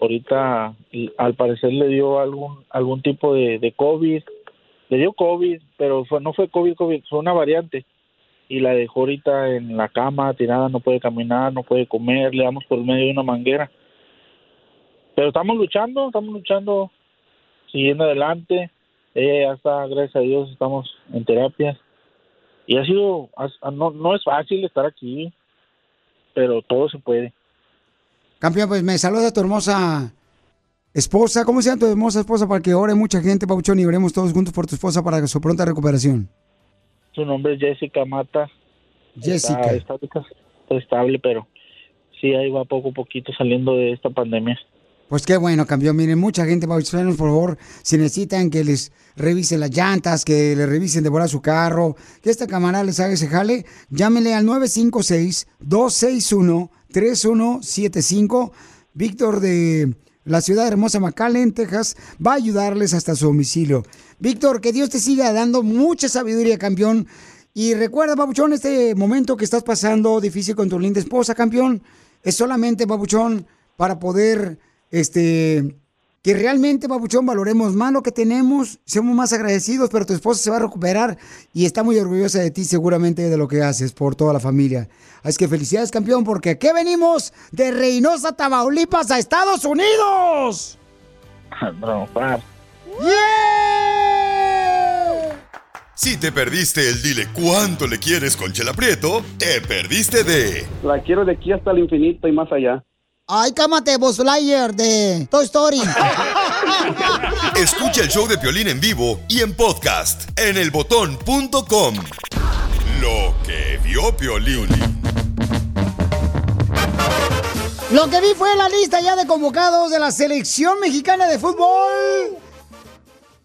Ahorita, al parecer, le dio algún tipo de COVID. Le dio COVID, pero no fue COVID, fue una variante. Y la dejó ahorita en la cama, tirada, no puede caminar, no puede comer, le damos por medio de una manguera. Pero estamos luchando, siguiendo adelante. Ella ya está, gracias a Dios, estamos en terapia. Y ha sido, no es fácil estar aquí, pero todo se puede. Campeón, pues me saluda tu hermosa esposa. ¿Cómo se llama tu hermosa esposa? Para que ore mucha gente, Pauchón, y oremos todos juntos por tu esposa para su pronta recuperación. Su nombre es Jessica Mata. Jessica. Está estable, pero sí, ahí va poco a poquito saliendo de esta pandemia. Pues qué bueno, campeón. Miren, mucha gente, Pauchón, por favor, si necesitan que les revisen las llantas, que les revisen de volar su carro, que esta cámara les haga ese jale, llámenle al 956-261-3175. Víctor de la ciudad hermosa McAllen, Texas, va a ayudarles hasta su domicilio. Víctor, que Dios te siga dando mucha sabiduría, campeón. Y recuerda, Babuchón, este momento que estás pasando difícil con tu linda esposa, campeón, es solamente, Babuchón, para poder, que realmente, Babuchón, valoremos más lo que tenemos, seamos más agradecidos, pero tu esposa se va a recuperar y está muy orgullosa de ti, seguramente, de lo que haces por toda la familia. Así que felicidades, campeón, porque aquí venimos de Reynosa, Tamaulipas, a Estados Unidos. ¡Yeah! Si te perdiste el dile cuánto le quieres con Chela Prieto, te perdiste de... La quiero de aquí hasta el infinito y más allá. ¡Ay, cámate, Buzz Lightyear de Toy Story! Escucha el show de Piolín en vivo y en podcast en elbotón.com. Lo que vio Piolín. Lo que vi fue la lista ya de convocados de la Selección Mexicana de Fútbol.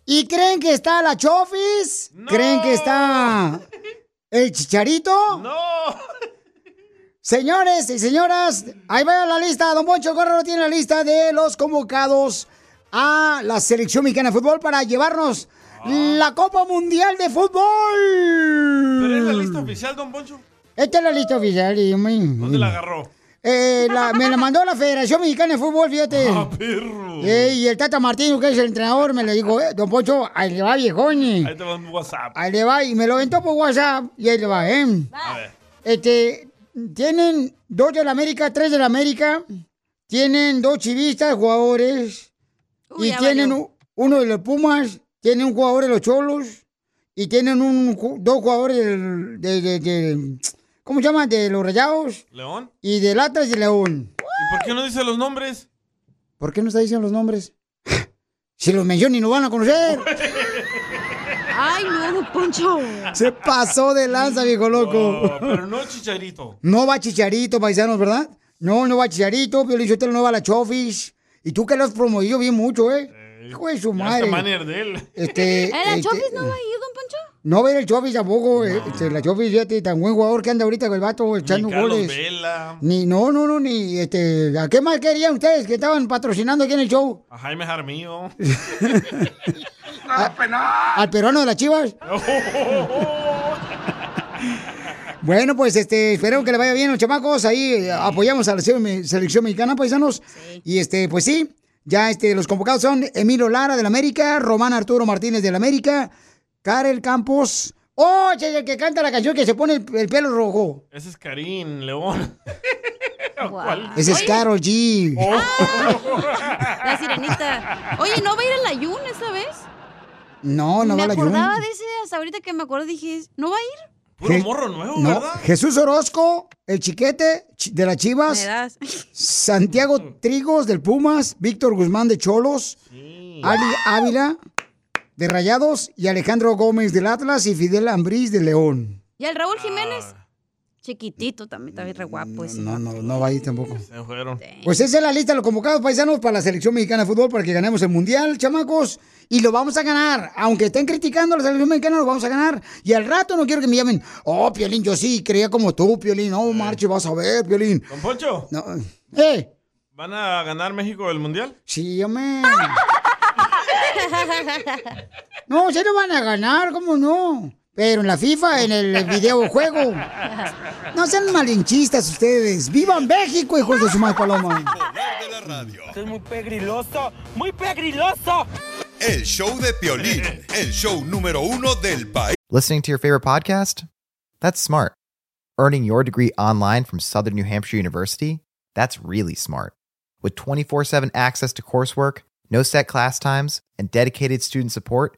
¿Y creen que está la Chofis? No. ¿Creen que está el Chicharito? ¡No! Señores y señoras, ahí va la lista. Don Poncho Corrado tiene la lista de los convocados a la Selección Mexicana de Fútbol para llevarnos la Copa Mundial de Fútbol. ¿Pero es la lista oficial, Don Poncho? Esta es la lista oficial. ¿Dónde la agarró? Me la mandó la Federación Mexicana de Fútbol, fíjate. ¡Ah, perro! Y el Tata Martino, que es el entrenador, me le dijo, Don Poncho, ahí le va, viejón. Ahí te va un WhatsApp. Ahí le va, y me lo aventó por WhatsApp, y ahí le va, A ver. Tienen 2 de la América, 3 de la América. Tienen 2 chivistas, jugadores. Y tienen uno de los Pumas. Tienen un jugador de los Cholos. Y tienen 2 jugadores de ¿cómo se llama? De los Rayados. ¿León? Y del Atlas y León. ¿Y por qué no dice los nombres? ¿Por qué no está diciendo los nombres? Si los mencionan y no van a conocer. ¡Ay, no, Poncho! Se pasó de lanza, viejo loco. Oh, pero no Chicharito. No va Chicharito, paisanos, ¿verdad? No va Chicharito, Piolín Sotelo no va a la Chofis. Y tú que lo has promovido bien mucho, hijo de su madre. Manera de él. ¿La Chofis no va a ir, Don Poncho? No va a ir el Chofis tampoco. No. La Chofis, fíjate, tan buen jugador que anda ahorita con el vato echando ni goles. Vela. Ni ¿a qué más querían ustedes que estaban patrocinando aquí en el show? A Jaime Jaramillo. ¿Al peruano de las Chivas? Bueno, pues esperemos que le vaya bien a los chamacos. Ahí apoyamos a la Selección Mexicana, paisanos. Sí. Y pues sí, ya los convocados son Emilio Lara del América, Román Arturo Martínez del América, Karel Campos. ¡Oh! El que canta la canción que se pone el pelo rojo. Ese es Karim León. Wow. Ese es Karol G. Oh. Ah, la sirenita. Oye, ¿no va a ir a la Yun esta vez? No va a la Yun. Me acordaba de ese, hasta ahorita que me acuerdo dije, ¿no va a ir? Puro morro nuevo, no, ¿verdad? Jesús Orozco, el chiquete de las Chivas. ¿Me das? Santiago Trigos del Pumas, Víctor Guzmán de Cholos, sí. Ali Ávila de Rayados y Alejandro Gómez del Atlas y Fidel Ambriz de León. ¿Y el Raúl Jiménez? Chiquitito, también re guapo ese. No va ahí tampoco. Se fueron. Sí. Pues esa es la lista de los convocados paisanos para la Selección Mexicana de Fútbol para que ganemos el Mundial, chamacos. Y lo vamos a ganar. Aunque estén criticando a la Selección Mexicana, lo vamos a ganar. Y al rato no quiero que me llamen, oh, Piolín, yo sí creía como tú, Piolín. No, marche, vas a ver, Piolín. Don Poncho. No. ¿Van a ganar México el Mundial? Sí, hombre. No, se lo van a ganar, ¿cómo no? Pero en la FIFA, en el videojuego. No sean malinchistas ustedes. ¡Vivan México, hijos de su madre paloma! Es muy pegriloso, muy pegriloso. El show de Piolín, el show número uno del país. Listening to your favorite podcast? That's smart. Earning your degree online from Southern New Hampshire University? That's really smart. With 24/7 access to coursework, no set class times, and dedicated student support,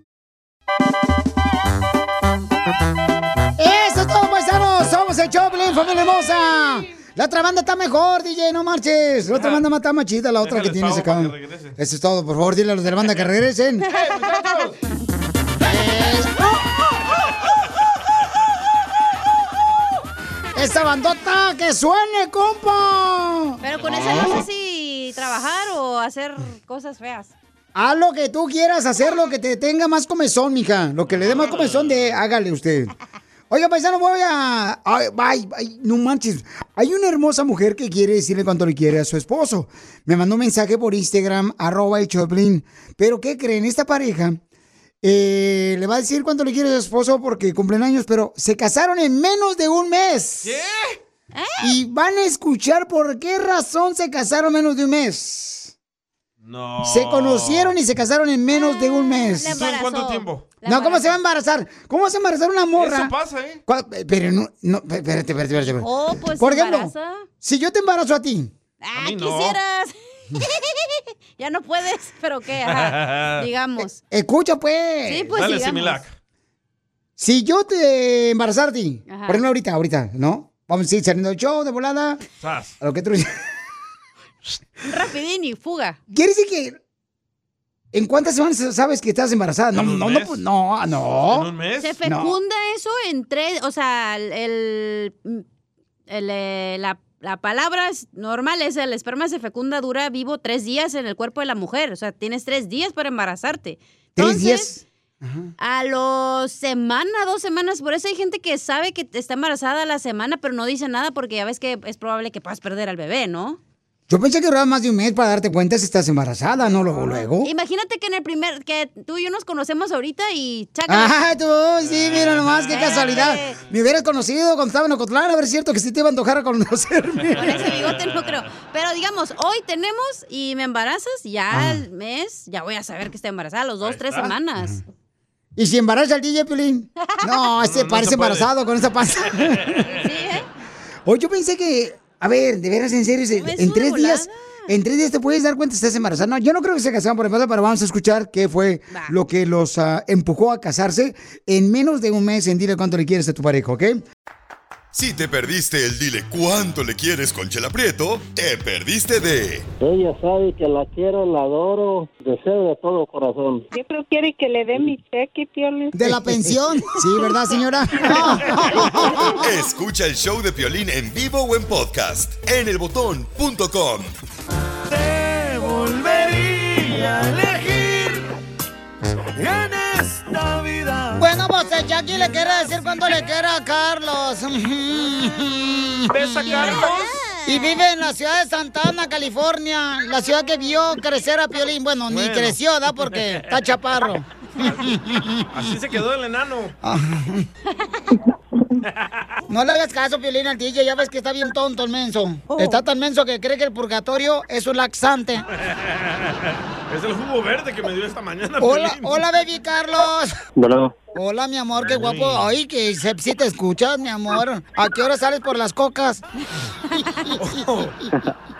¡Eso es todo, paisanos! ¡Somos el Choplin, familia hermosa! La otra banda está mejor, DJ, no marches. La otra banda está más chida, la otra que tienes acá. Eso es todo, por favor, dile a los de la banda que regresen. ¡Esa bandota que suene, compa! Pero con eso no sé si trabajar o hacer cosas feas. Haz lo que tú quieras, hacer lo que te tenga más comezón, mija. Lo que le dé más comezón, hágale usted. Oiga, paisano, voy a... Ay, no manches. Hay una hermosa mujer que quiere decirle cuánto le quiere a su esposo. Me mandó un mensaje por Instagram, @elchoplin. Pero, ¿qué creen? Esta pareja le va a decir cuánto le quiere a su esposo porque cumplen años, pero se casaron en menos de un mes. ¿Qué? Y van a escuchar por qué razón se casaron menos de un mes. No. Se conocieron y se casaron en menos de un mes. ¿En cuánto tiempo? No, ¿cómo se va a embarazar? ¿Cómo se va a embarazar una morra? Eso pasa, ¿eh? Pero no, espérate. Oh, pues por ejemplo, ¿embaraza? Si yo te embarazo a ti. Ah, a mí no. Quisieras. Ya no puedes, pero ¿qué? Ajá, digamos. Escucha, pues. Sí, pues dale, digamos. Similac. Si yo te embarazar a ti, ajá, por ejemplo, ahorita, ¿no? Vamos a seguir saliendo del show de volada. Sas. A lo que tú... Rapidín y fuga. ¿Quiere decir que en cuántas semanas sabes que estás embarazada? No. ¿En un mes? Se fecunda eso en tres, o sea, la palabra normal es el esperma se fecunda, dura vivo 3 días en el cuerpo de la mujer, o sea, tienes 3 días para embarazarte. Entonces, 3 días. Ajá. A los semana, 2 semanas. Por eso hay gente que sabe que está embarazada a la semana, pero no dice nada porque ya ves que es probable que puedas perder al bebé, ¿no? Yo pensé que duraba más de un mes para darte cuenta si estás embarazada, ¿no? Luego. Imagínate que en el primer... Que tú y yo nos conocemos ahorita y... ¡Chácala! ¡Ah, tú! Sí, mira nomás, qué casualidad. Me hubieras conocido cuando estaba en Ocotlán, a ver, cierto que sí te iba a antojar a conocerme. Con ese bigote no creo. Pero digamos, hoy tenemos y me embarazas, ya al mes, ya voy a saber que estoy embarazada, a los 2, 3 semanas. ¿Y si embaraza al DJ, Piolín? No, ese parece embarazado con esa panza. Sí, ¿eh? Hoy yo pensé que... A ver, de veras, en serio, en tres días te puedes dar cuenta si estás embarazada. No, yo no creo que se casaron por embarazo, pero vamos a escuchar qué fue lo que los empujó a casarse en menos de un mes en Dile Cuánto Le Quieres a Tu Pareja, ¿ok? Si te perdiste el Dile Cuánto Le Quieres con Chela Prieto, te perdiste de... Ella sabe que la quiero, la adoro, deseo de todo corazón. Yo creo que quiere que le dé mi cheque, Piolín. ¿De la pensión? Sí, ¿verdad, señora? Escucha el show de Piolín en vivo o en podcast en elbotón.com. Te volvería a elegir en esta hermosa, Jackie le quiere decir cuando le quiera a Carlos. ¿Ves a Carlos? Y vive en la ciudad de Santa Ana, California, la ciudad que vio crecer a Piolín. Bueno, ni creció, ¿da? Porque está chaparro. Así se quedó el enano. No le hagas caso, Piolín, al DJ. Ya ves que está bien tonto el menso. Está tan menso que cree que el purgatorio es un laxante. Es el jugo verde que me dio esta mañana. Hola, hola, baby Carlos. Hola. Hola, mi amor, qué guapo. Ay, que si te escuchas, mi amor. ¿A qué hora sales por las cocas?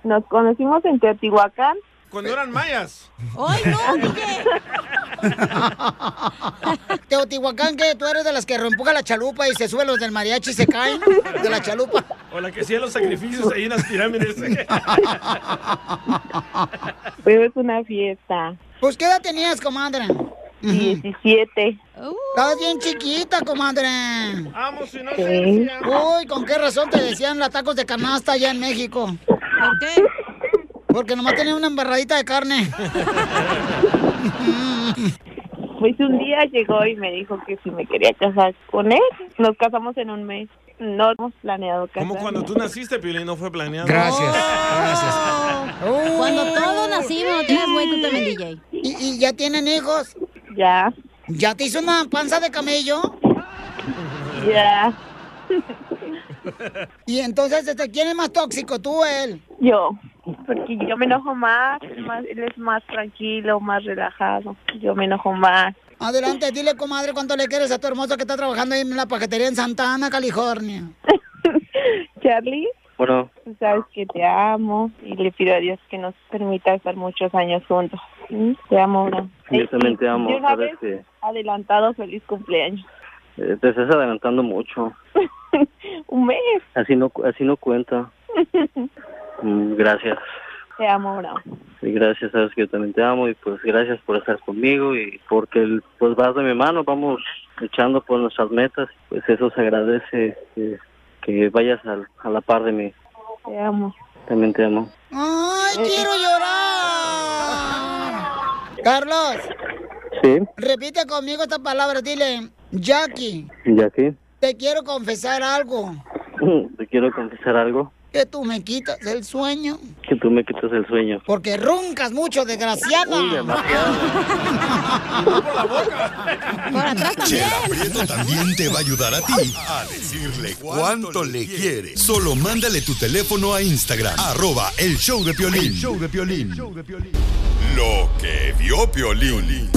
Nos conocimos en Teotihuacán. Cuando eran mayas. ¡Ay, no, DJ! Teotihuacán, que tú eres de las que reempuja la chalupa y se suben los del mariachi y se caen de la chalupa. O la que hacía los sacrificios ahí en las pirámides. Pero es una fiesta. Pues, ¿qué edad tenías, comadre? 17. Estabas bien chiquita, comadre. Vamos, si no se uy, ¿con qué razón te decían los tacos de canasta allá en México? ¿Por qué? Porque nomás tenía una embarradita de carne. Pues un día llegó y me dijo que si me quería casar con él. Nos casamos en un mes. No hemos planeado casar. Como cuando tú naciste, Piolín, no fue planeado. Gracias, gracias. Cuando todos nacimos, te das güey, tú también, DJ. ¿Y ya tienen hijos? Ya. ¿Ya te hizo una panza de camello? Ya. Y entonces, ¿quién es más tóxico, tú o él? Yo. Porque yo me enojo más, él es más tranquilo, más relajado. Yo me enojo más. Adelante, dile, comadre, cuánto le quieres a tu hermoso que está trabajando ahí en la paquetería en Santa Ana, California. Charlie, bueno, tú sabes que te amo y le pido a Dios que nos permita estar muchos años juntos. ¿Sí? Te amo, bro. Yo también te amo. Sabes que... Adelantado, feliz cumpleaños. Te estás adelantando mucho. Un mes. Así no cuenta. Gracias. Te amo, bro. Y gracias, sabes que yo también te amo y pues gracias por estar conmigo y porque pues vas de mi mano, vamos luchando por nuestras metas, pues eso se agradece que vayas a la par de mí. Te amo. También te amo. ¡Ay, quiero llorar! Carlos. Sí. Repite conmigo estas palabras, dile, Jackie. Jackie. Te quiero confesar algo. Te quiero confesar algo. Que tú me quitas el sueño. Que tú me quitas el sueño. Porque roncas mucho, desgraciada. Uy, demasiado. Por la boca. Por atrás también. Chela Prieto también te va a ayudar a ti a decirle cuánto le quiere. Solo mándale tu teléfono a Instagram. @ el show de Piolín. El show de Piolín. Lo que vio Piolín.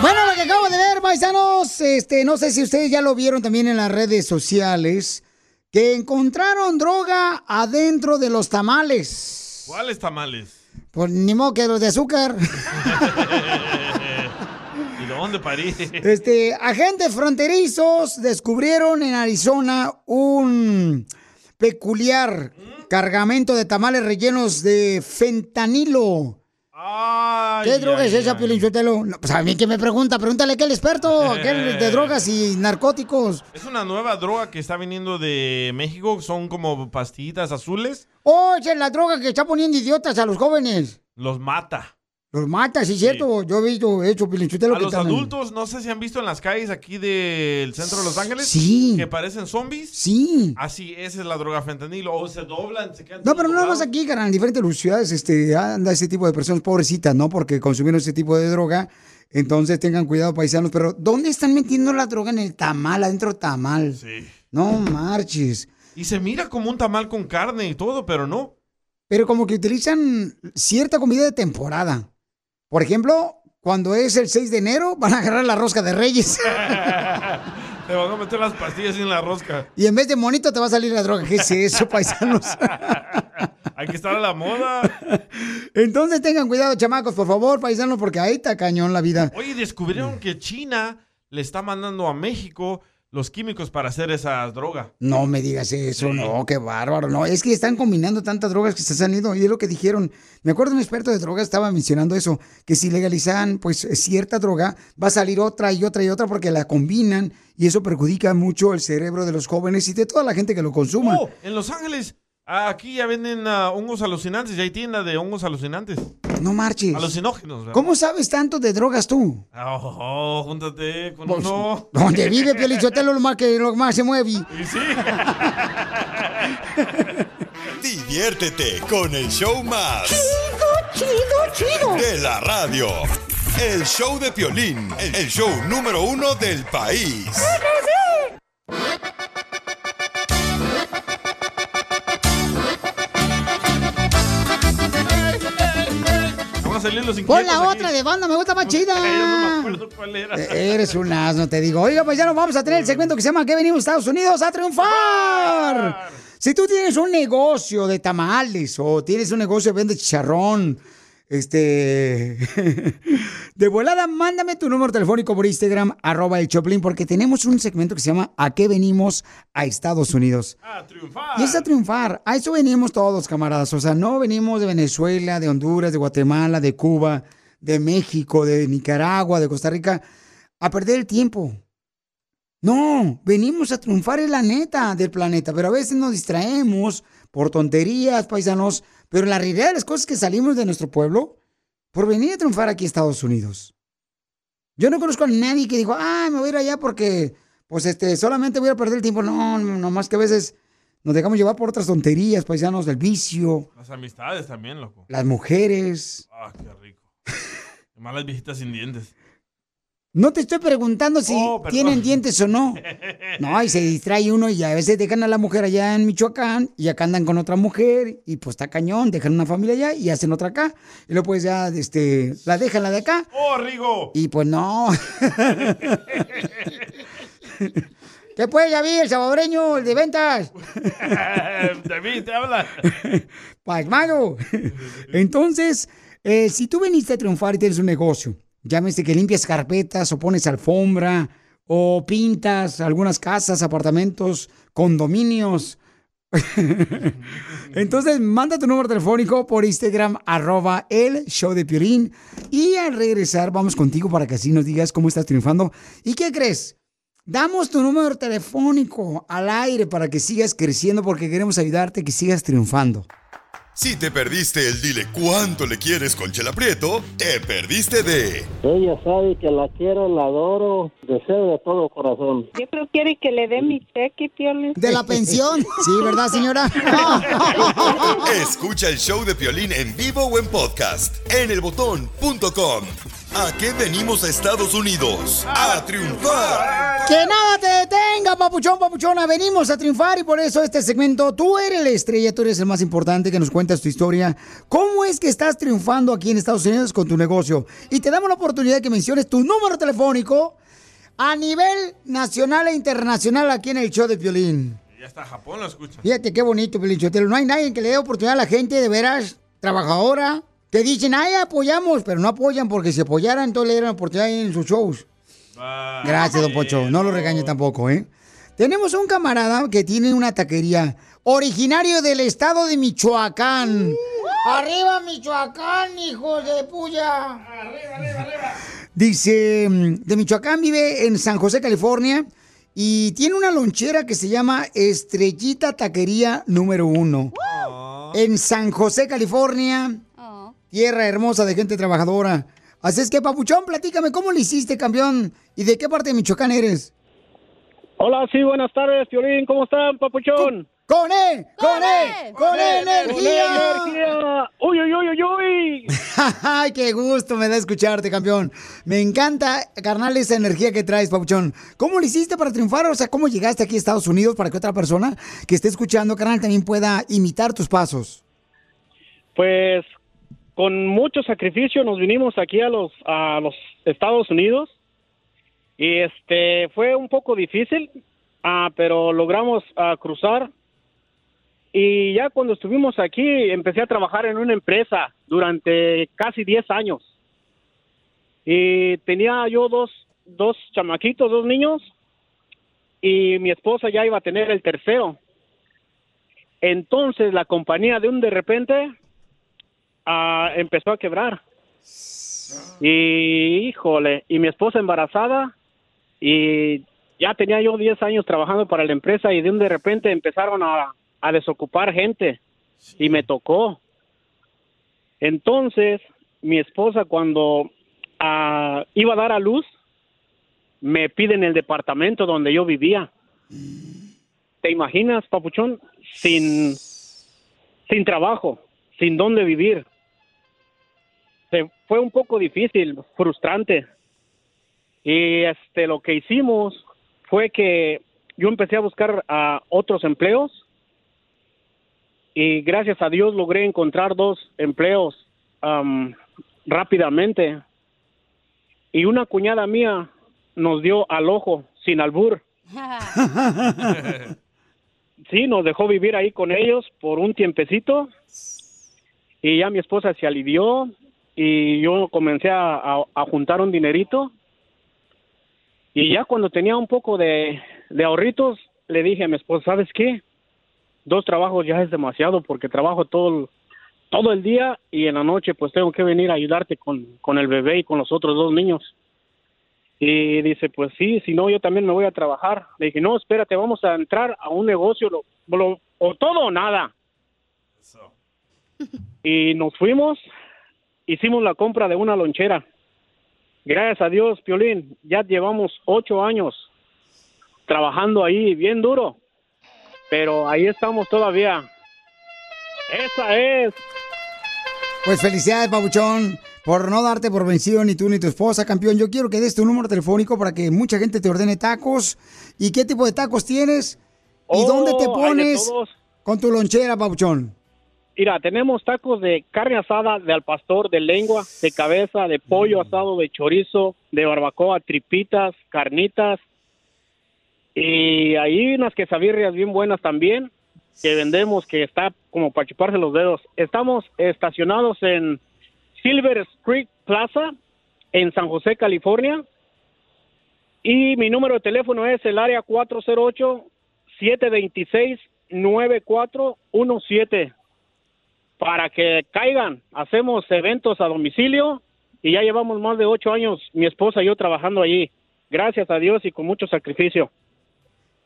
Bueno, lo que acabo de ver, paisanos, no sé si ustedes ya lo vieron también en las redes sociales, que encontraron droga adentro de los tamales. ¿Cuáles tamales? Pues ni modo que los de azúcar. ¿Y de dónde, París? Agentes fronterizos descubrieron en Arizona un peculiar cargamento de tamales rellenos de fentanilo. Ay, ¿qué droga es esa, Piolín Sotelo? No, pues a mí que me pregunta, pregúntale que el experto, aquel de drogas y narcóticos. Es una nueva droga que está viniendo de México, son como pastillitas azules. Oh, esa es la droga que está poniendo idiotas a los jóvenes. Los mata. Los mata, sí, cierto. Sí. Yo he visto eso, Piolín Sotelo. A los adultos, no sé si han visto en las calles aquí del centro de Los Ángeles. Sí. Que parecen zombies. Sí. Así, esa es la droga fentanilo. O se doblan, se quedan. No, pero no más aquí, carnal. En diferentes ciudades anda ese tipo de personas pobrecitas, ¿no? Porque consumieron ese tipo de droga. Entonces tengan cuidado, paisanos. Pero, ¿dónde están metiendo la droga? En el tamal, adentro tamal. Sí. No marches. Y se mira como un tamal con carne y todo, pero no. Pero como que utilizan cierta comida de temporada. Por ejemplo, cuando es el 6 de enero, van a agarrar la rosca de Reyes. Te van a meter las pastillas sin la rosca. Y en vez de monito te va a salir la droga. ¿Qué es eso, paisanos? Hay que estar a la moda. Entonces tengan cuidado, chamacos, por favor, paisanos, porque ahí está cañón la vida. Oye, descubrieron que China le está mandando a México los químicos para hacer esa droga. No me digas eso, sí. No, qué bárbaro. No, es que están combinando tantas drogas que están saliendo. Y es lo que dijeron. Me acuerdo un experto de drogas estaba mencionando eso, que si legalizan pues cierta droga, va a salir otra y otra y otra porque la combinan y eso perjudica mucho el cerebro de los jóvenes y de toda la gente que lo consuma. En Los Ángeles, aquí ya venden hongos alucinantes, ya hay tienda de hongos alucinantes. No marches. Alucinógenos, ¿verdad? ¿Cómo sabes tanto de drogas tú? Oh, júntate con uno. Donde vive Piolín Sotelo, lo más se mueve. Y sí. Diviértete con el show más... ¡Chido, chido, chido! ...de la radio. El show de Piolín. El show número 1 del país. ¡Sí, sí! Pon la otra aquí de banda, me gusta más chida. Yo no me acuerdo cuál era. Eres un asno, te digo. Oiga, pues ya nos vamos a tener el segmento que se llama ¿Qué venimos Estados Unidos a triunfar? Si tú tienes un negocio de tamales o tienes un negocio que vende chicharrón, de volada, mándame tu número telefónico por Instagram, @elchoplin, porque tenemos un segmento que se llama ¿A qué venimos a Estados Unidos? A triunfar. Y es a triunfar. A eso venimos todos, camaradas. O sea, no venimos de Venezuela, de Honduras, de Guatemala, de Cuba, de México, de Nicaragua, de Costa Rica, a perder el tiempo. No, venimos a triunfar, es la neta del planeta. Pero a veces nos distraemos por tonterías, paisanos. Pero la realidad de las cosas es que salimos de nuestro pueblo por venir a triunfar aquí a Estados Unidos. Yo no conozco a nadie que dijo, me voy a ir allá porque pues solamente voy a perder el tiempo. No, nomás que a veces nos dejamos llevar por otras tonterías, paisanos, del vicio. Las amistades también, loco. Las mujeres. Ah, qué rico. Malas viejitas sin dientes. No te estoy preguntando si tienen dientes o no. No, y se distrae uno y a veces dejan a la mujer allá en Michoacán y acá andan con otra mujer y pues está cañón, dejan una familia allá y hacen otra acá. Y luego pues ya, la dejan la de acá. ¡Oh, Rigo! Y pues no. ¿Qué pues, ya vi el salvadoreño, el de ventas? David, te habla. Pasmado. Entonces, si tú viniste a triunfar y tienes un negocio, llámese que limpias carpetas o pones alfombra o pintas algunas casas, apartamentos, condominios. Entonces, manda tu número telefónico por Instagram, @elshowdepiolín. Y al regresar, vamos contigo para que así nos digas cómo estás triunfando. ¿Y qué crees? Damos tu número telefónico al aire para que sigas creciendo porque queremos ayudarte que sigas triunfando. Si te perdiste el dile cuánto le quieres con Chela Prieto, te perdiste de... Ella sabe que la quiero, la adoro, deseo de todo corazón. Siempre quiere que le dé mi cheque, Piolín. ¿De la pensión? Sí, ¿verdad, señora? Escucha el show de Piolín en vivo o en podcast en elbotón.com. ¿A qué venimos a Estados Unidos? ¡A triunfar! ¡Que nada te detenga, papuchón, papuchona! Venimos a triunfar y por eso este segmento, tú eres la estrella, tú eres el más importante, que nos cuentas tu historia. ¿Cómo es que estás triunfando aquí en Estados Unidos con tu negocio? Y te damos la oportunidad de que menciones tu número telefónico a nivel nacional e internacional aquí en el show de Piolín. Ya está, Japón lo escucha. Fíjate qué bonito, Piolín Sotelo. No hay nadie que le dé oportunidad a la gente de veras trabajadora. Te dicen, ay, apoyamos, pero no apoyan porque si apoyaran, entonces le dieron oportunidad en sus shows. Bye. Gracias, Don Pocho. No lo regañe tampoco, ¿eh? Tenemos un camarada que tiene una taquería originario del estado de Michoacán. ¡Arriba, Michoacán, hijos de puya! ¡Arriba, arriba, arriba! Dice, de Michoacán, vive en San José, California, y tiene una lonchera que se llama Estrellita Taquería número 1. En San José, California. Tierra hermosa de gente trabajadora. Así es que, papuchón, platícame, ¿cómo le hiciste, campeón? ¿Y de qué parte de Michoacán eres? Hola, sí, buenas tardes, Piolín. ¿Cómo están, papuchón? ¡Con energía! ¡Con energía! ¡Uy, uy, uy, uy, uy! ¡Ay, qué gusto me da escucharte, campeón! Me encanta, carnal, esa energía que traes, papuchón. ¿Cómo le hiciste para triunfar? O sea, ¿cómo llegaste aquí a Estados Unidos para que otra persona que esté escuchando, carnal, también pueda imitar tus pasos? Pues... con mucho sacrificio nos vinimos aquí a los Estados Unidos y fue un poco difícil, pero logramos cruzar y ya cuando estuvimos aquí empecé a trabajar en una empresa durante casi 10 años y tenía yo dos chamaquitos, dos niños y mi esposa ya iba a tener el tercero. Entonces la compañía de repente... empezó a quebrar y híjole, y mi esposa embarazada y ya tenía yo 10 años trabajando para la empresa y de repente empezaron a desocupar gente y me tocó. Entonces mi esposa cuando iba a dar a luz, me piden el departamento donde yo vivía. ¿Te imaginas, papuchón? Sin trabajo, sin dónde vivir. Fue un poco difícil, frustrante. Y lo que hicimos fue que yo empecé a buscar otros empleos y gracias a Dios logré encontrar dos empleos rápidamente. Y una cuñada mía nos dio al ojo, sin albur. Sí, nos dejó vivir ahí con ellos por un tiempecito y ya mi esposa se alivió y yo comencé a juntar un dinerito. Y ya cuando tenía un poco de ahorritos, le dije a mi esposa, ¿sabes qué? Dos trabajos ya es demasiado porque trabajo todo el día y en la noche pues tengo que venir a ayudarte con el bebé y con los otros dos niños. Y dice, pues sí, si no yo también me voy a trabajar. Le dije, no, espérate, vamos a entrar a un negocio, o todo o nada. Eso. Y nos fuimos, hicimos la compra de una lonchera. Gracias a Dios, Piolín, ya llevamos 8 años trabajando ahí bien duro, pero ahí estamos todavía. ¡Esa es! Pues felicidades, papuchón, por no darte por vencido ni tú ni tu esposa, campeón. Yo quiero que des tu número telefónico para que mucha gente te ordene tacos. ¿Y qué tipo de tacos tienes? ¿Y dónde te pones con tu lonchera, papuchón? Mira, tenemos tacos de carne asada, de al pastor, de lengua, de cabeza, de pollo asado, de chorizo, de barbacoa, tripitas, carnitas. Y hay unas quesabirrias bien buenas también que vendemos, que está como para chuparse los dedos. Estamos estacionados en Silver Creek Plaza, en San José, California. Y mi número de teléfono es el área 408-726-9417. Para que caigan, hacemos eventos a domicilio y ya llevamos más de 8 años, mi esposa y yo trabajando allí. Gracias a Dios y con mucho sacrificio.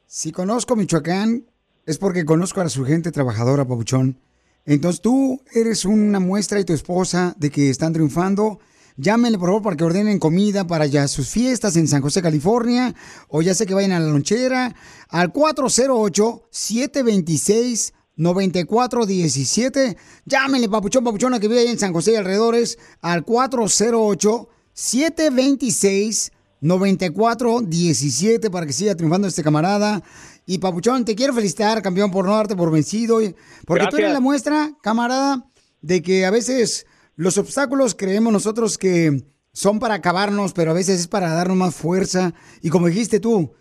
Si conozco Michoacán, es porque conozco a su gente trabajadora, papuchón. Entonces tú eres una muestra y tu esposa de que están triunfando. Llámenle, por favor, para que ordenen comida para ya sus fiestas en San José, California, o ya sé que vayan a la lonchera, al 408-726-9417. 9417. Llámenle, papuchón, papuchona, que vive ahí en San José y alrededores, al 408-726-9417 para que siga triunfando este camarada. Y, papuchón, te quiero felicitar, campeón, por no darte por vencido. Porque gracias. Tú eres la muestra, camarada, de que a veces los obstáculos creemos nosotros que son para acabarnos, pero a veces es para darnos más fuerza. Y como dijiste tú,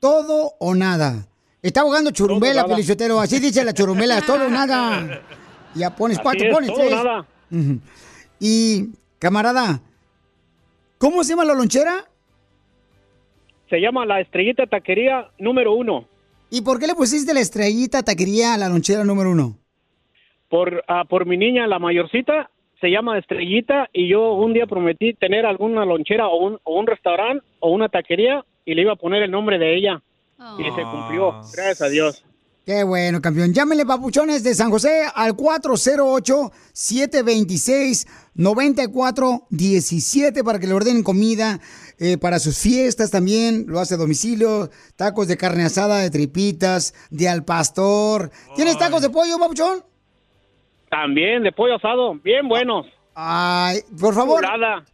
todo o nada. Está ahogando churumbela, Pelizotero. Así dice la churumbela, todo o nada. Ya pones 4, pones 3. Y, camarada, ¿cómo se llama la lonchera? Se llama La Estrellita Taquería número 1. ¿Y por qué le pusiste La Estrellita Taquería a la lonchera número 1? Por mi niña, la mayorcita, se llama Estrellita, y yo un día prometí tener alguna lonchera o un restaurante o una taquería, y le iba a poner el nombre de ella. Y se cumplió, gracias a Dios. Qué bueno, campeón. Llámenle, papuchones de San José, al 408-726-9417 para que le ordenen comida para sus fiestas también. Lo hace a domicilio, tacos de carne asada, de tripitas, de al pastor. ¿Tienes tacos de pollo, papuchón? También, de pollo asado, bien buenos. Ay, por favor. Pulada.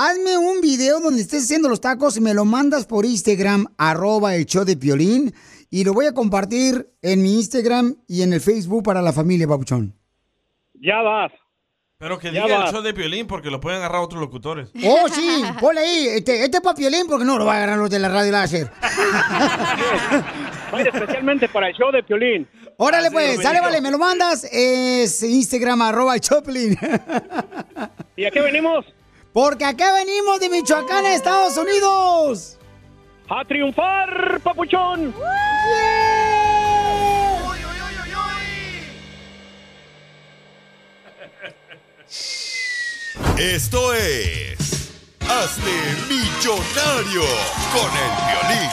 Hazme un video donde estés haciendo los tacos y me lo mandas por Instagram, @elshowdepiolín, y lo voy a compartir en mi Instagram y en el Facebook para la familia, papuchón. Ya vas. Pero que ya diga vas. El show de Piolín, porque lo pueden agarrar otros locutores. Oh, sí, ponle ahí, este es para Piolín, porque no lo va a agarrar los de la radio láser. Vaya, especialmente para el show de Piolín. Órale, así pues, sale, vale, me lo mandas, es Instagram, @elshowdepiolín. ¿Y a qué venimos? Porque acá venimos de Michoacán a Estados Unidos. ¡A triunfar, papuchón! Yeah. Uy, uy, uy, uy. Esto es Hazte Millonario con el Violín.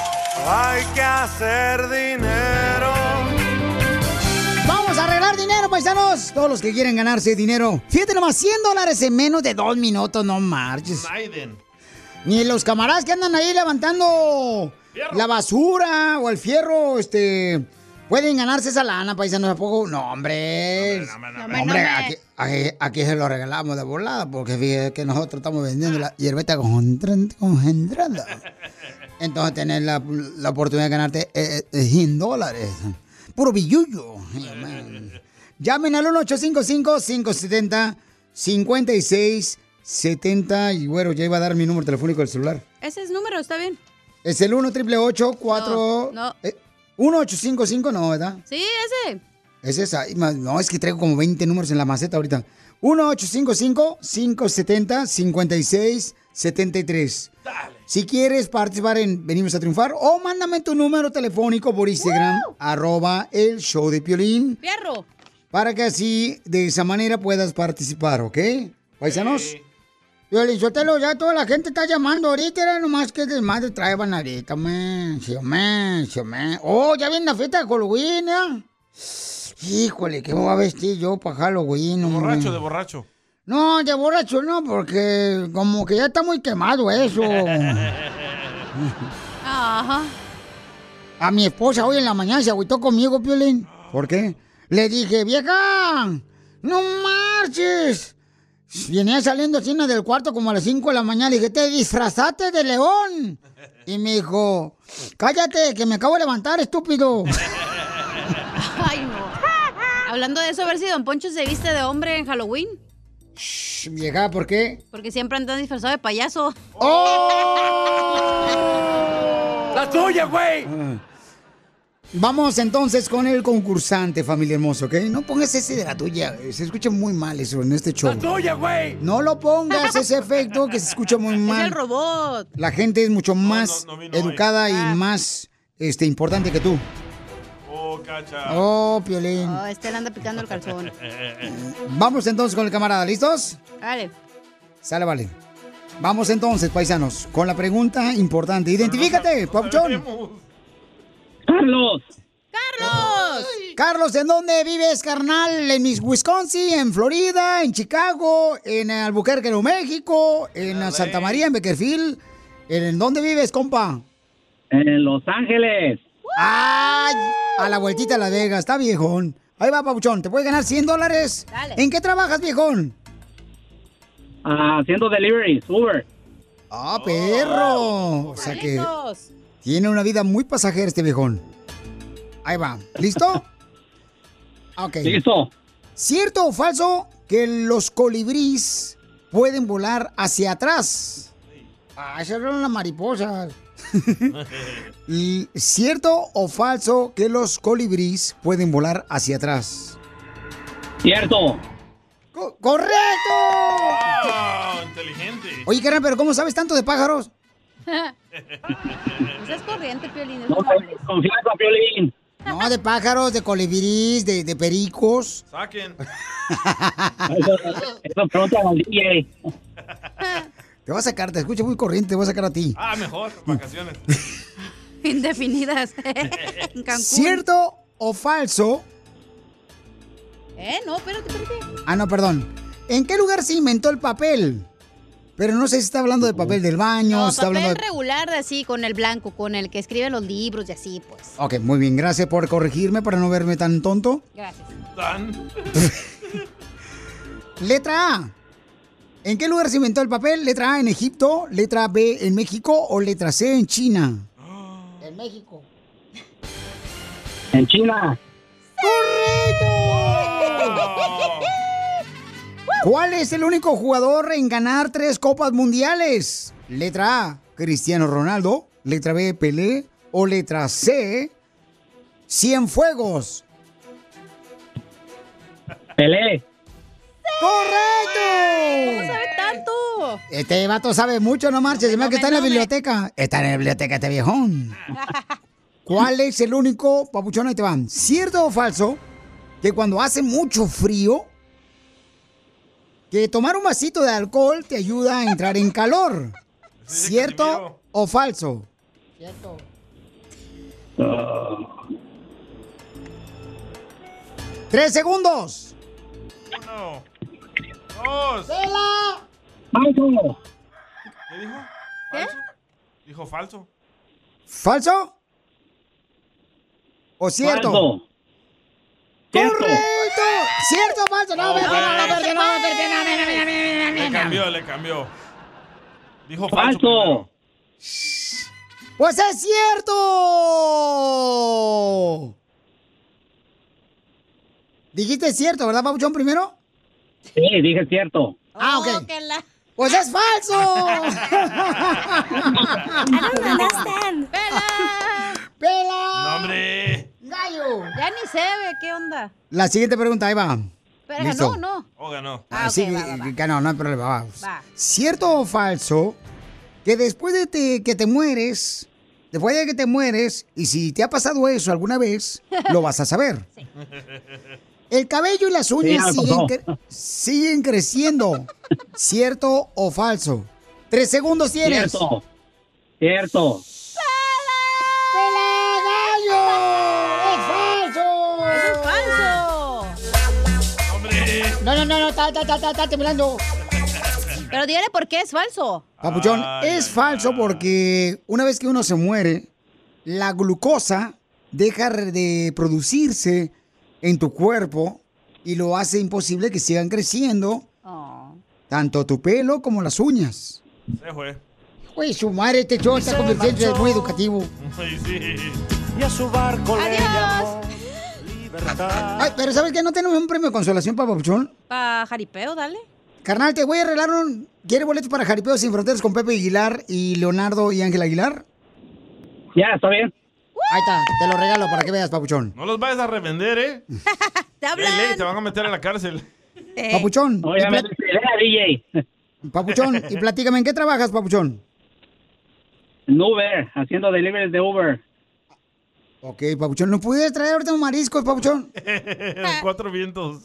Hay que hacer dinero. Vamos a arreglar dinero. dinero, paisanos. Todos los que quieren ganarse dinero. Fíjate nomás, $100 en menos de 2 minutos, no marches. Biden. Ni los camaradas que andan ahí levantando fierro, la basura o el fierro, pueden ganarse esa lana, paisanos, ¿a poco? No, hombre. No, hombre. Aquí se lo regalamos de volada, porque fíjate que nosotros estamos vendiendo la hierbeta concentrada. Entonces, tener la oportunidad de ganarte $100. Puro billullo. Llamen al 1-855-570-5670. Y bueno, ya iba a dar mi número telefónico del celular. Ese es número, está bien. Es el 1-888-4... No. 1-855, no, ¿verdad? Sí, ese. Es esa. No, es que traigo como 20 números en la maceta ahorita. 1-855-570-5673. Dale. Si quieres participar en Venimos a Triunfar, o mándame tu número telefónico por Instagram, @ el show de Piolín. ¡Fierro! Para que así, de esa manera, puedas participar, ¿ok? Paisanos. Sí. Piolín Sotelo, ya toda la gente está llamando ahorita, era nomás que desmadre traían ahorita, man. Sí, man. Oh, ya viene la fiesta de Halloween, ¿eh? Híjole, ¿qué me voy a vestir yo para Halloween? De borracho. No, de borracho no, porque como que ya está muy quemado eso. Ajá. A mi esposa hoy en la mañana se agüitó conmigo, Piolín. ¿Por qué? Le dije, vieja, no marches. Venía saliendo así del cuarto como a las 5 de la mañana. Le dije, te disfrazaste de león. Y me dijo, cállate, que me acabo de levantar, estúpido. Ay, no. Hablando de eso, a ver si Don Poncho se viste de hombre en Halloween. Shh, vieja, ¿por qué? Porque siempre andan disfrazados de payaso. ¡Oh! ¡La tuya, güey! Vamos entonces con el concursante, familia hermosa, ¿ok? No pongas ese de la tuya, se escucha muy mal eso en este show. ¡La tuya, güey! No lo pongas, ese efecto que se escucha muy mal. Es el robot. La gente es mucho más educada y más importante que tú. Cacha. Oh, Piolín. Oh, anda picando el calzón. Vamos entonces con el camarada, ¿listos? Dale. Sale, vale. Vamos entonces, paisanos, con la pregunta importante. Identifícate, Pauchón. Carlos. ¡Carlos! Ay. Carlos, ¿en dónde vives, carnal? ¿En Wisconsin, en Florida, en Chicago, en Albuquerque, Nuevo México, en Santa María, en Beckerfield? ¿En dónde vives, compa? En Los Ángeles. ¡Ay! A la vueltita a Las Vegas, está viejón. Ahí va, Pauchón, te puedes ganar $100. Dale. ¿En qué trabajas, viejón? Haciendo deliveries, Uber. ¡Ah, perro! Oh, o sea que tiene una vida muy pasajera este viejón. Ahí va, ¿listo? Ok. Listo. ¿Cierto o falso que los colibríes pueden volar hacia atrás? Ah, esas eran las mariposas. ¿Cierto o falso que los colibríes pueden volar hacia atrás? ¡Cierto! ¡Correcto! ¡Wow! ¡Inteligente! Oye, carnal, ¿pero cómo sabes tanto de pájaros? Es corriente, Piolín. No, confianza, Piolín. No, de pájaros, de colibríes, de pericos. ¡Saquen! Eso pronto al DJ. Te voy a sacar, te escucho muy corriente, te voy a sacar a ti. Ah, mejor, vacaciones. Indefinidas. En Cancún. ¿Cierto o falso? No, espérate. Ah, no, perdón. ¿En qué lugar se inventó el papel? Pero no sé si está hablando de papel del baño. No, está papel hablando regular, así, con el blanco, con el que escribe los libros y así, pues. Ok, muy bien, gracias por corregirme para no verme tan tonto. Gracias. Tan. Letra A. ¿En qué lugar se inventó el papel? ¿Letra A en Egipto, letra B en México o letra C en China? En México. En China. ¡Correcto! ¡Wow! ¿Cuál es el único jugador en ganar 3 copas mundiales? ¿Letra A, Cristiano Ronaldo, letra B, Pelé o letra C, Cienfuegos? Pelé. ¡Correcto! ¿Cómo sabe tanto? Este vato sabe mucho, no marches. Se me da que está en la biblioteca. Está en la biblioteca este viejón. ¿Cuál es el único, papuchón, ahí te van? ¿Cierto o falso que cuando hace mucho frío, que tomar un vasito de alcohol te ayuda a entrar en calor? ¿Cierto o falso? Cierto. 3 segundos. 1, 2. ¡Chela! ¡Falso! ¿Qué dijo? ¿Falso? ¿Qué? Dijo falso. ¿Falso? ¿O cierto? Falso. ¡Correcto! ¿Cierto o falso? No, le cambió, le cambió. Dijo falso. ¡Falso! ¡Pues es cierto! Dijiste cierto, ¿verdad, Pabuchón, primero? Sí, dije cierto. Ah, ok. Oh, ¡pues es falso! ¡Pela! ¡Pela! ¡No, hombre! ¡Gallo! Ya ni se ve, ¿qué onda? La siguiente pregunta, ahí va. ¿Pero ganó o no? Oh, ganó. Ah, sí, okay, va. Ganó, no hay problema, va. ¿Cierto o falso que después de que te mueres... Después de que te mueres, y si te ha pasado eso alguna vez, lo vas a saber. Sí. El cabello y las uñas siguen creciendo. ¿Cierto o falso? 3 segundos tienes. Cierto. Cierto. ¡Pela, gallo! ¡Es falso! ¡Eso es falso! ¡Hombre! No, está temblando. Pero dígale por qué es falso. Papuchón, es falso porque una vez que uno se muere, la glucosa deja de producirse en tu cuerpo y lo hace imposible que sigan creciendo tanto tu pelo como las uñas. Se fue. Güey, su madre, este show está convirtiendo en muy educativo. Sí. Y a su barco le llamó Libertad. Ay, pero ¿sabes qué? ¿No tenemos un premio de consolación para Papuchón? Para jaripeo, dale. Carnal, te voy a arreglar un... ¿Quieres boletos para Jaripeo Sin Fronteras con Pepe Aguilar y Leonardo y Ángel Aguilar? Ya, está bien. Ahí está, te lo regalo para que veas, Papuchón. No los vayas a revender, ¿eh? Te van a meter a la cárcel. Papuchón. Obviamente, DJ. Papuchón, y platícame, ¿en qué trabajas, Papuchón? En Uber, haciendo deliveries de Uber. Ok, Papuchón, ¿no pudieras traer ahorita un marisco, Papuchón? Los 400.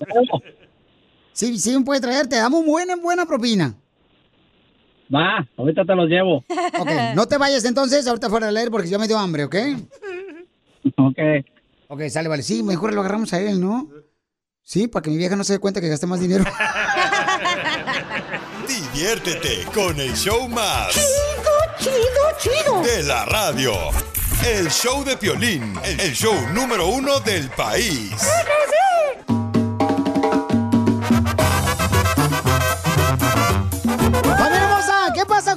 Sí, sí, puede traerte. Damos buena propina. Va, ahorita te los llevo. Ok, no te vayas entonces, ahorita fuera a leer porque ya me dio hambre, ¿ok? Ok, sale, vale. Sí, mejor lo agarramos a él, ¿no? Sí, para que mi vieja no se dé cuenta que gasté más dinero. Diviértete con el show más... Chido. ...de la radio. El show de Piolín. El show número 1 del país.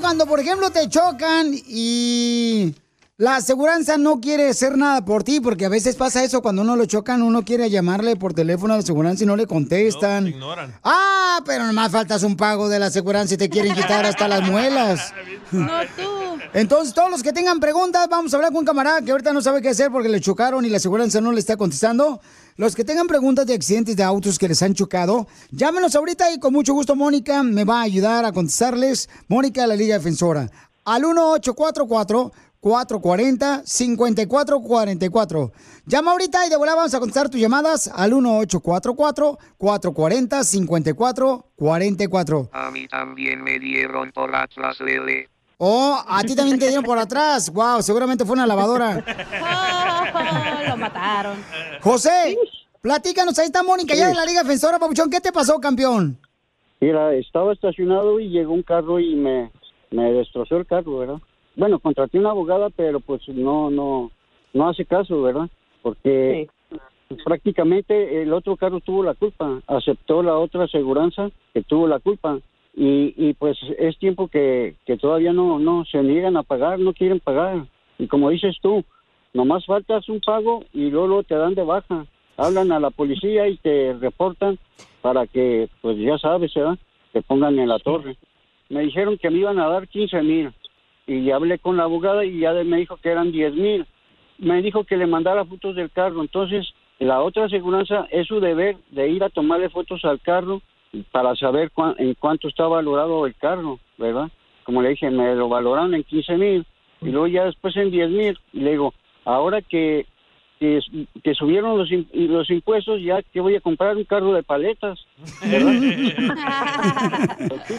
Cuando, por ejemplo, te chocan y la aseguranza no quiere hacer nada por ti, porque a veces pasa eso, cuando uno lo chocan, uno quiere llamarle por teléfono a la aseguranza y no le contestan. No, te ignoran. Ah, pero nomás faltas un pago de la aseguranza y te quieren quitar hasta las muelas. No, tú. Entonces, todos los que tengan preguntas, vamos a hablar con un camarada que ahorita no sabe qué hacer porque le chocaron y la aseguranza no le está contestando. Los que tengan preguntas de accidentes de autos que les han chocado, llámenos ahorita y con mucho gusto Mónica me va a ayudar a contestarles. Mónica de la Liga Defensora. Al 1-844-440-5444. Llama ahorita y de volada vamos a contestar tus llamadas al 1-844-440-5444. A mí también me dieron por atrás, Lele. Oh, a ti también te dieron por atrás. Wow, seguramente fue una lavadora. Oh, lo mataron. José, platícanos, ahí está Mónica, ya de la Liga Defensora, Papuchón. ¿Qué te pasó, campeón? Mira, estaba estacionado y llegó un carro y me destrozó el carro, ¿verdad? Bueno, contraté una abogada, pero pues no hace caso, ¿verdad? Porque prácticamente el otro carro tuvo la culpa. Aceptó la otra aseguranza que tuvo la culpa. Y pues es tiempo que todavía no se niegan a pagar, no quieren pagar. Y como dices tú, nomás faltas un pago y luego te dan de baja. Hablan a la policía y te reportan para que, pues ya sabes, ¿verdad? Te pongan en la torre. Me dijeron que me iban a dar 15,000 y hablé con la abogada y ya me dijo que eran 10,000. Me dijo que le mandara fotos del carro. Entonces, la otra aseguranza es su deber de ir a tomarle fotos al carro para saber en cuánto está valorado el carro, ¿verdad? Como le dije, me lo valoraron en 15,000 y luego ya después en 10,000. Y le digo, ahora que subieron los impuestos, ya que voy a comprar un carro de paletas, ¿verdad?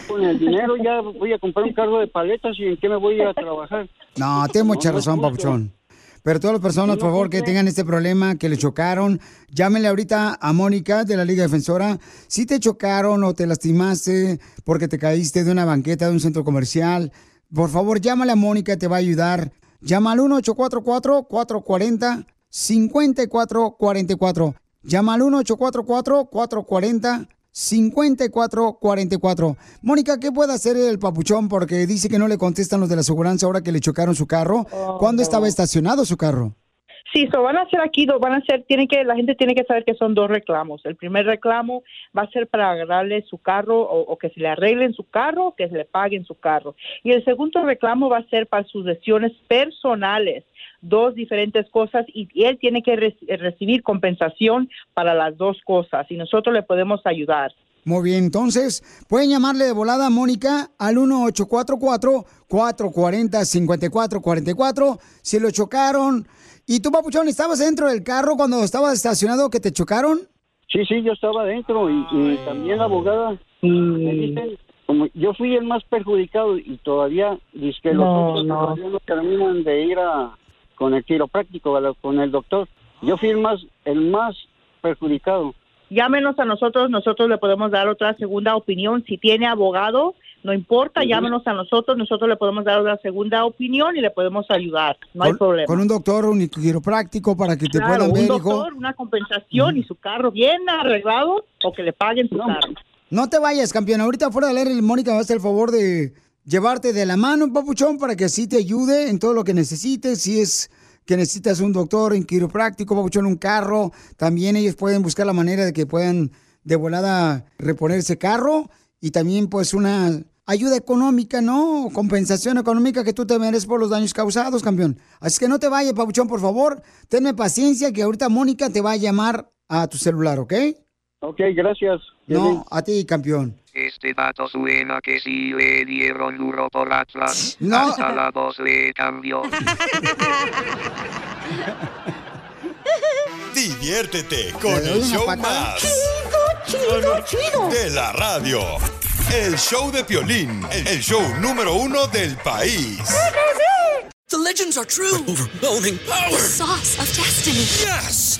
Con el dinero ya voy a comprar un carro de paletas y en qué me voy a trabajar. No, tengo mucha razón, Papuchón. Pero todas las personas, por favor, que tengan este problema, que le chocaron, llámenle ahorita a Mónica de la Liga Defensora. Si te chocaron o te lastimaste porque te caíste de una banqueta de un centro comercial, por favor, llámale a Mónica, te va a ayudar. Llama al 1-844-440-5444. Llama al 1-844-440-5444. Mónica, ¿qué puede hacer el papuchón? Porque dice que no le contestan los de la aseguranza ahora que le chocaron su carro. ¿Cuándo estaba estacionado su carro? Sí, van a ser aquí, la gente tiene que saber que son dos reclamos. El primer reclamo va a ser para agarrarle su carro o que se le arreglen su carro o que se le paguen su carro. Y el segundo reclamo va a ser para sus lesiones personales. Dos diferentes cosas y él tiene que recibir compensación para las dos cosas y nosotros le podemos ayudar. Muy bien, entonces pueden llamarle de volada a Mónica al 1-844-440-5444 si lo chocaron. ¿Y tú, papuchón, estabas dentro del carro cuando estabas estacionado que te chocaron? Sí, yo estaba adentro y también la abogada me dice... Como yo fui el más perjudicado y todavía dice que los otros no terminan de ir con el quiropráctico, con el doctor. Yo fui el más perjudicado. Llámenos a nosotros le podemos dar otra segunda opinión. Si tiene abogado, no importa, llámenos a nosotros le podemos dar otra segunda opinión y le podemos ayudar, no hay problema. Con un doctor, un quiropráctico para que te puedan ver, un doctor, una compensación y su carro bien arreglado o que le paguen su carro. No te vayas, campeón. Ahorita fuera del aire, Mónica me va a hacer el favor de llevarte de la mano, papuchón, para que así te ayude en todo lo que necesites. Si es que necesitas un doctor, un quiropráctico, papuchón, un carro, también ellos pueden buscar la manera de que puedan de volada reponer ese carro y también pues una ayuda económica, ¿no? Compensación económica que tú te mereces por los daños causados, campeón. Así que no te vayas, papuchón, por favor. Tenme paciencia que ahorita Mónica te va a llamar a tu celular, ¿ok? Ok, gracias. No, a ti, campeón. Este vato suena que sí le dieron duro por atrás. No. Hasta la voz le cambió. Diviértete con el show más chido de la radio. El show de Piolín. El show #1 del país. The legends are true. But overwhelming power. The sauce of destiny. Yes.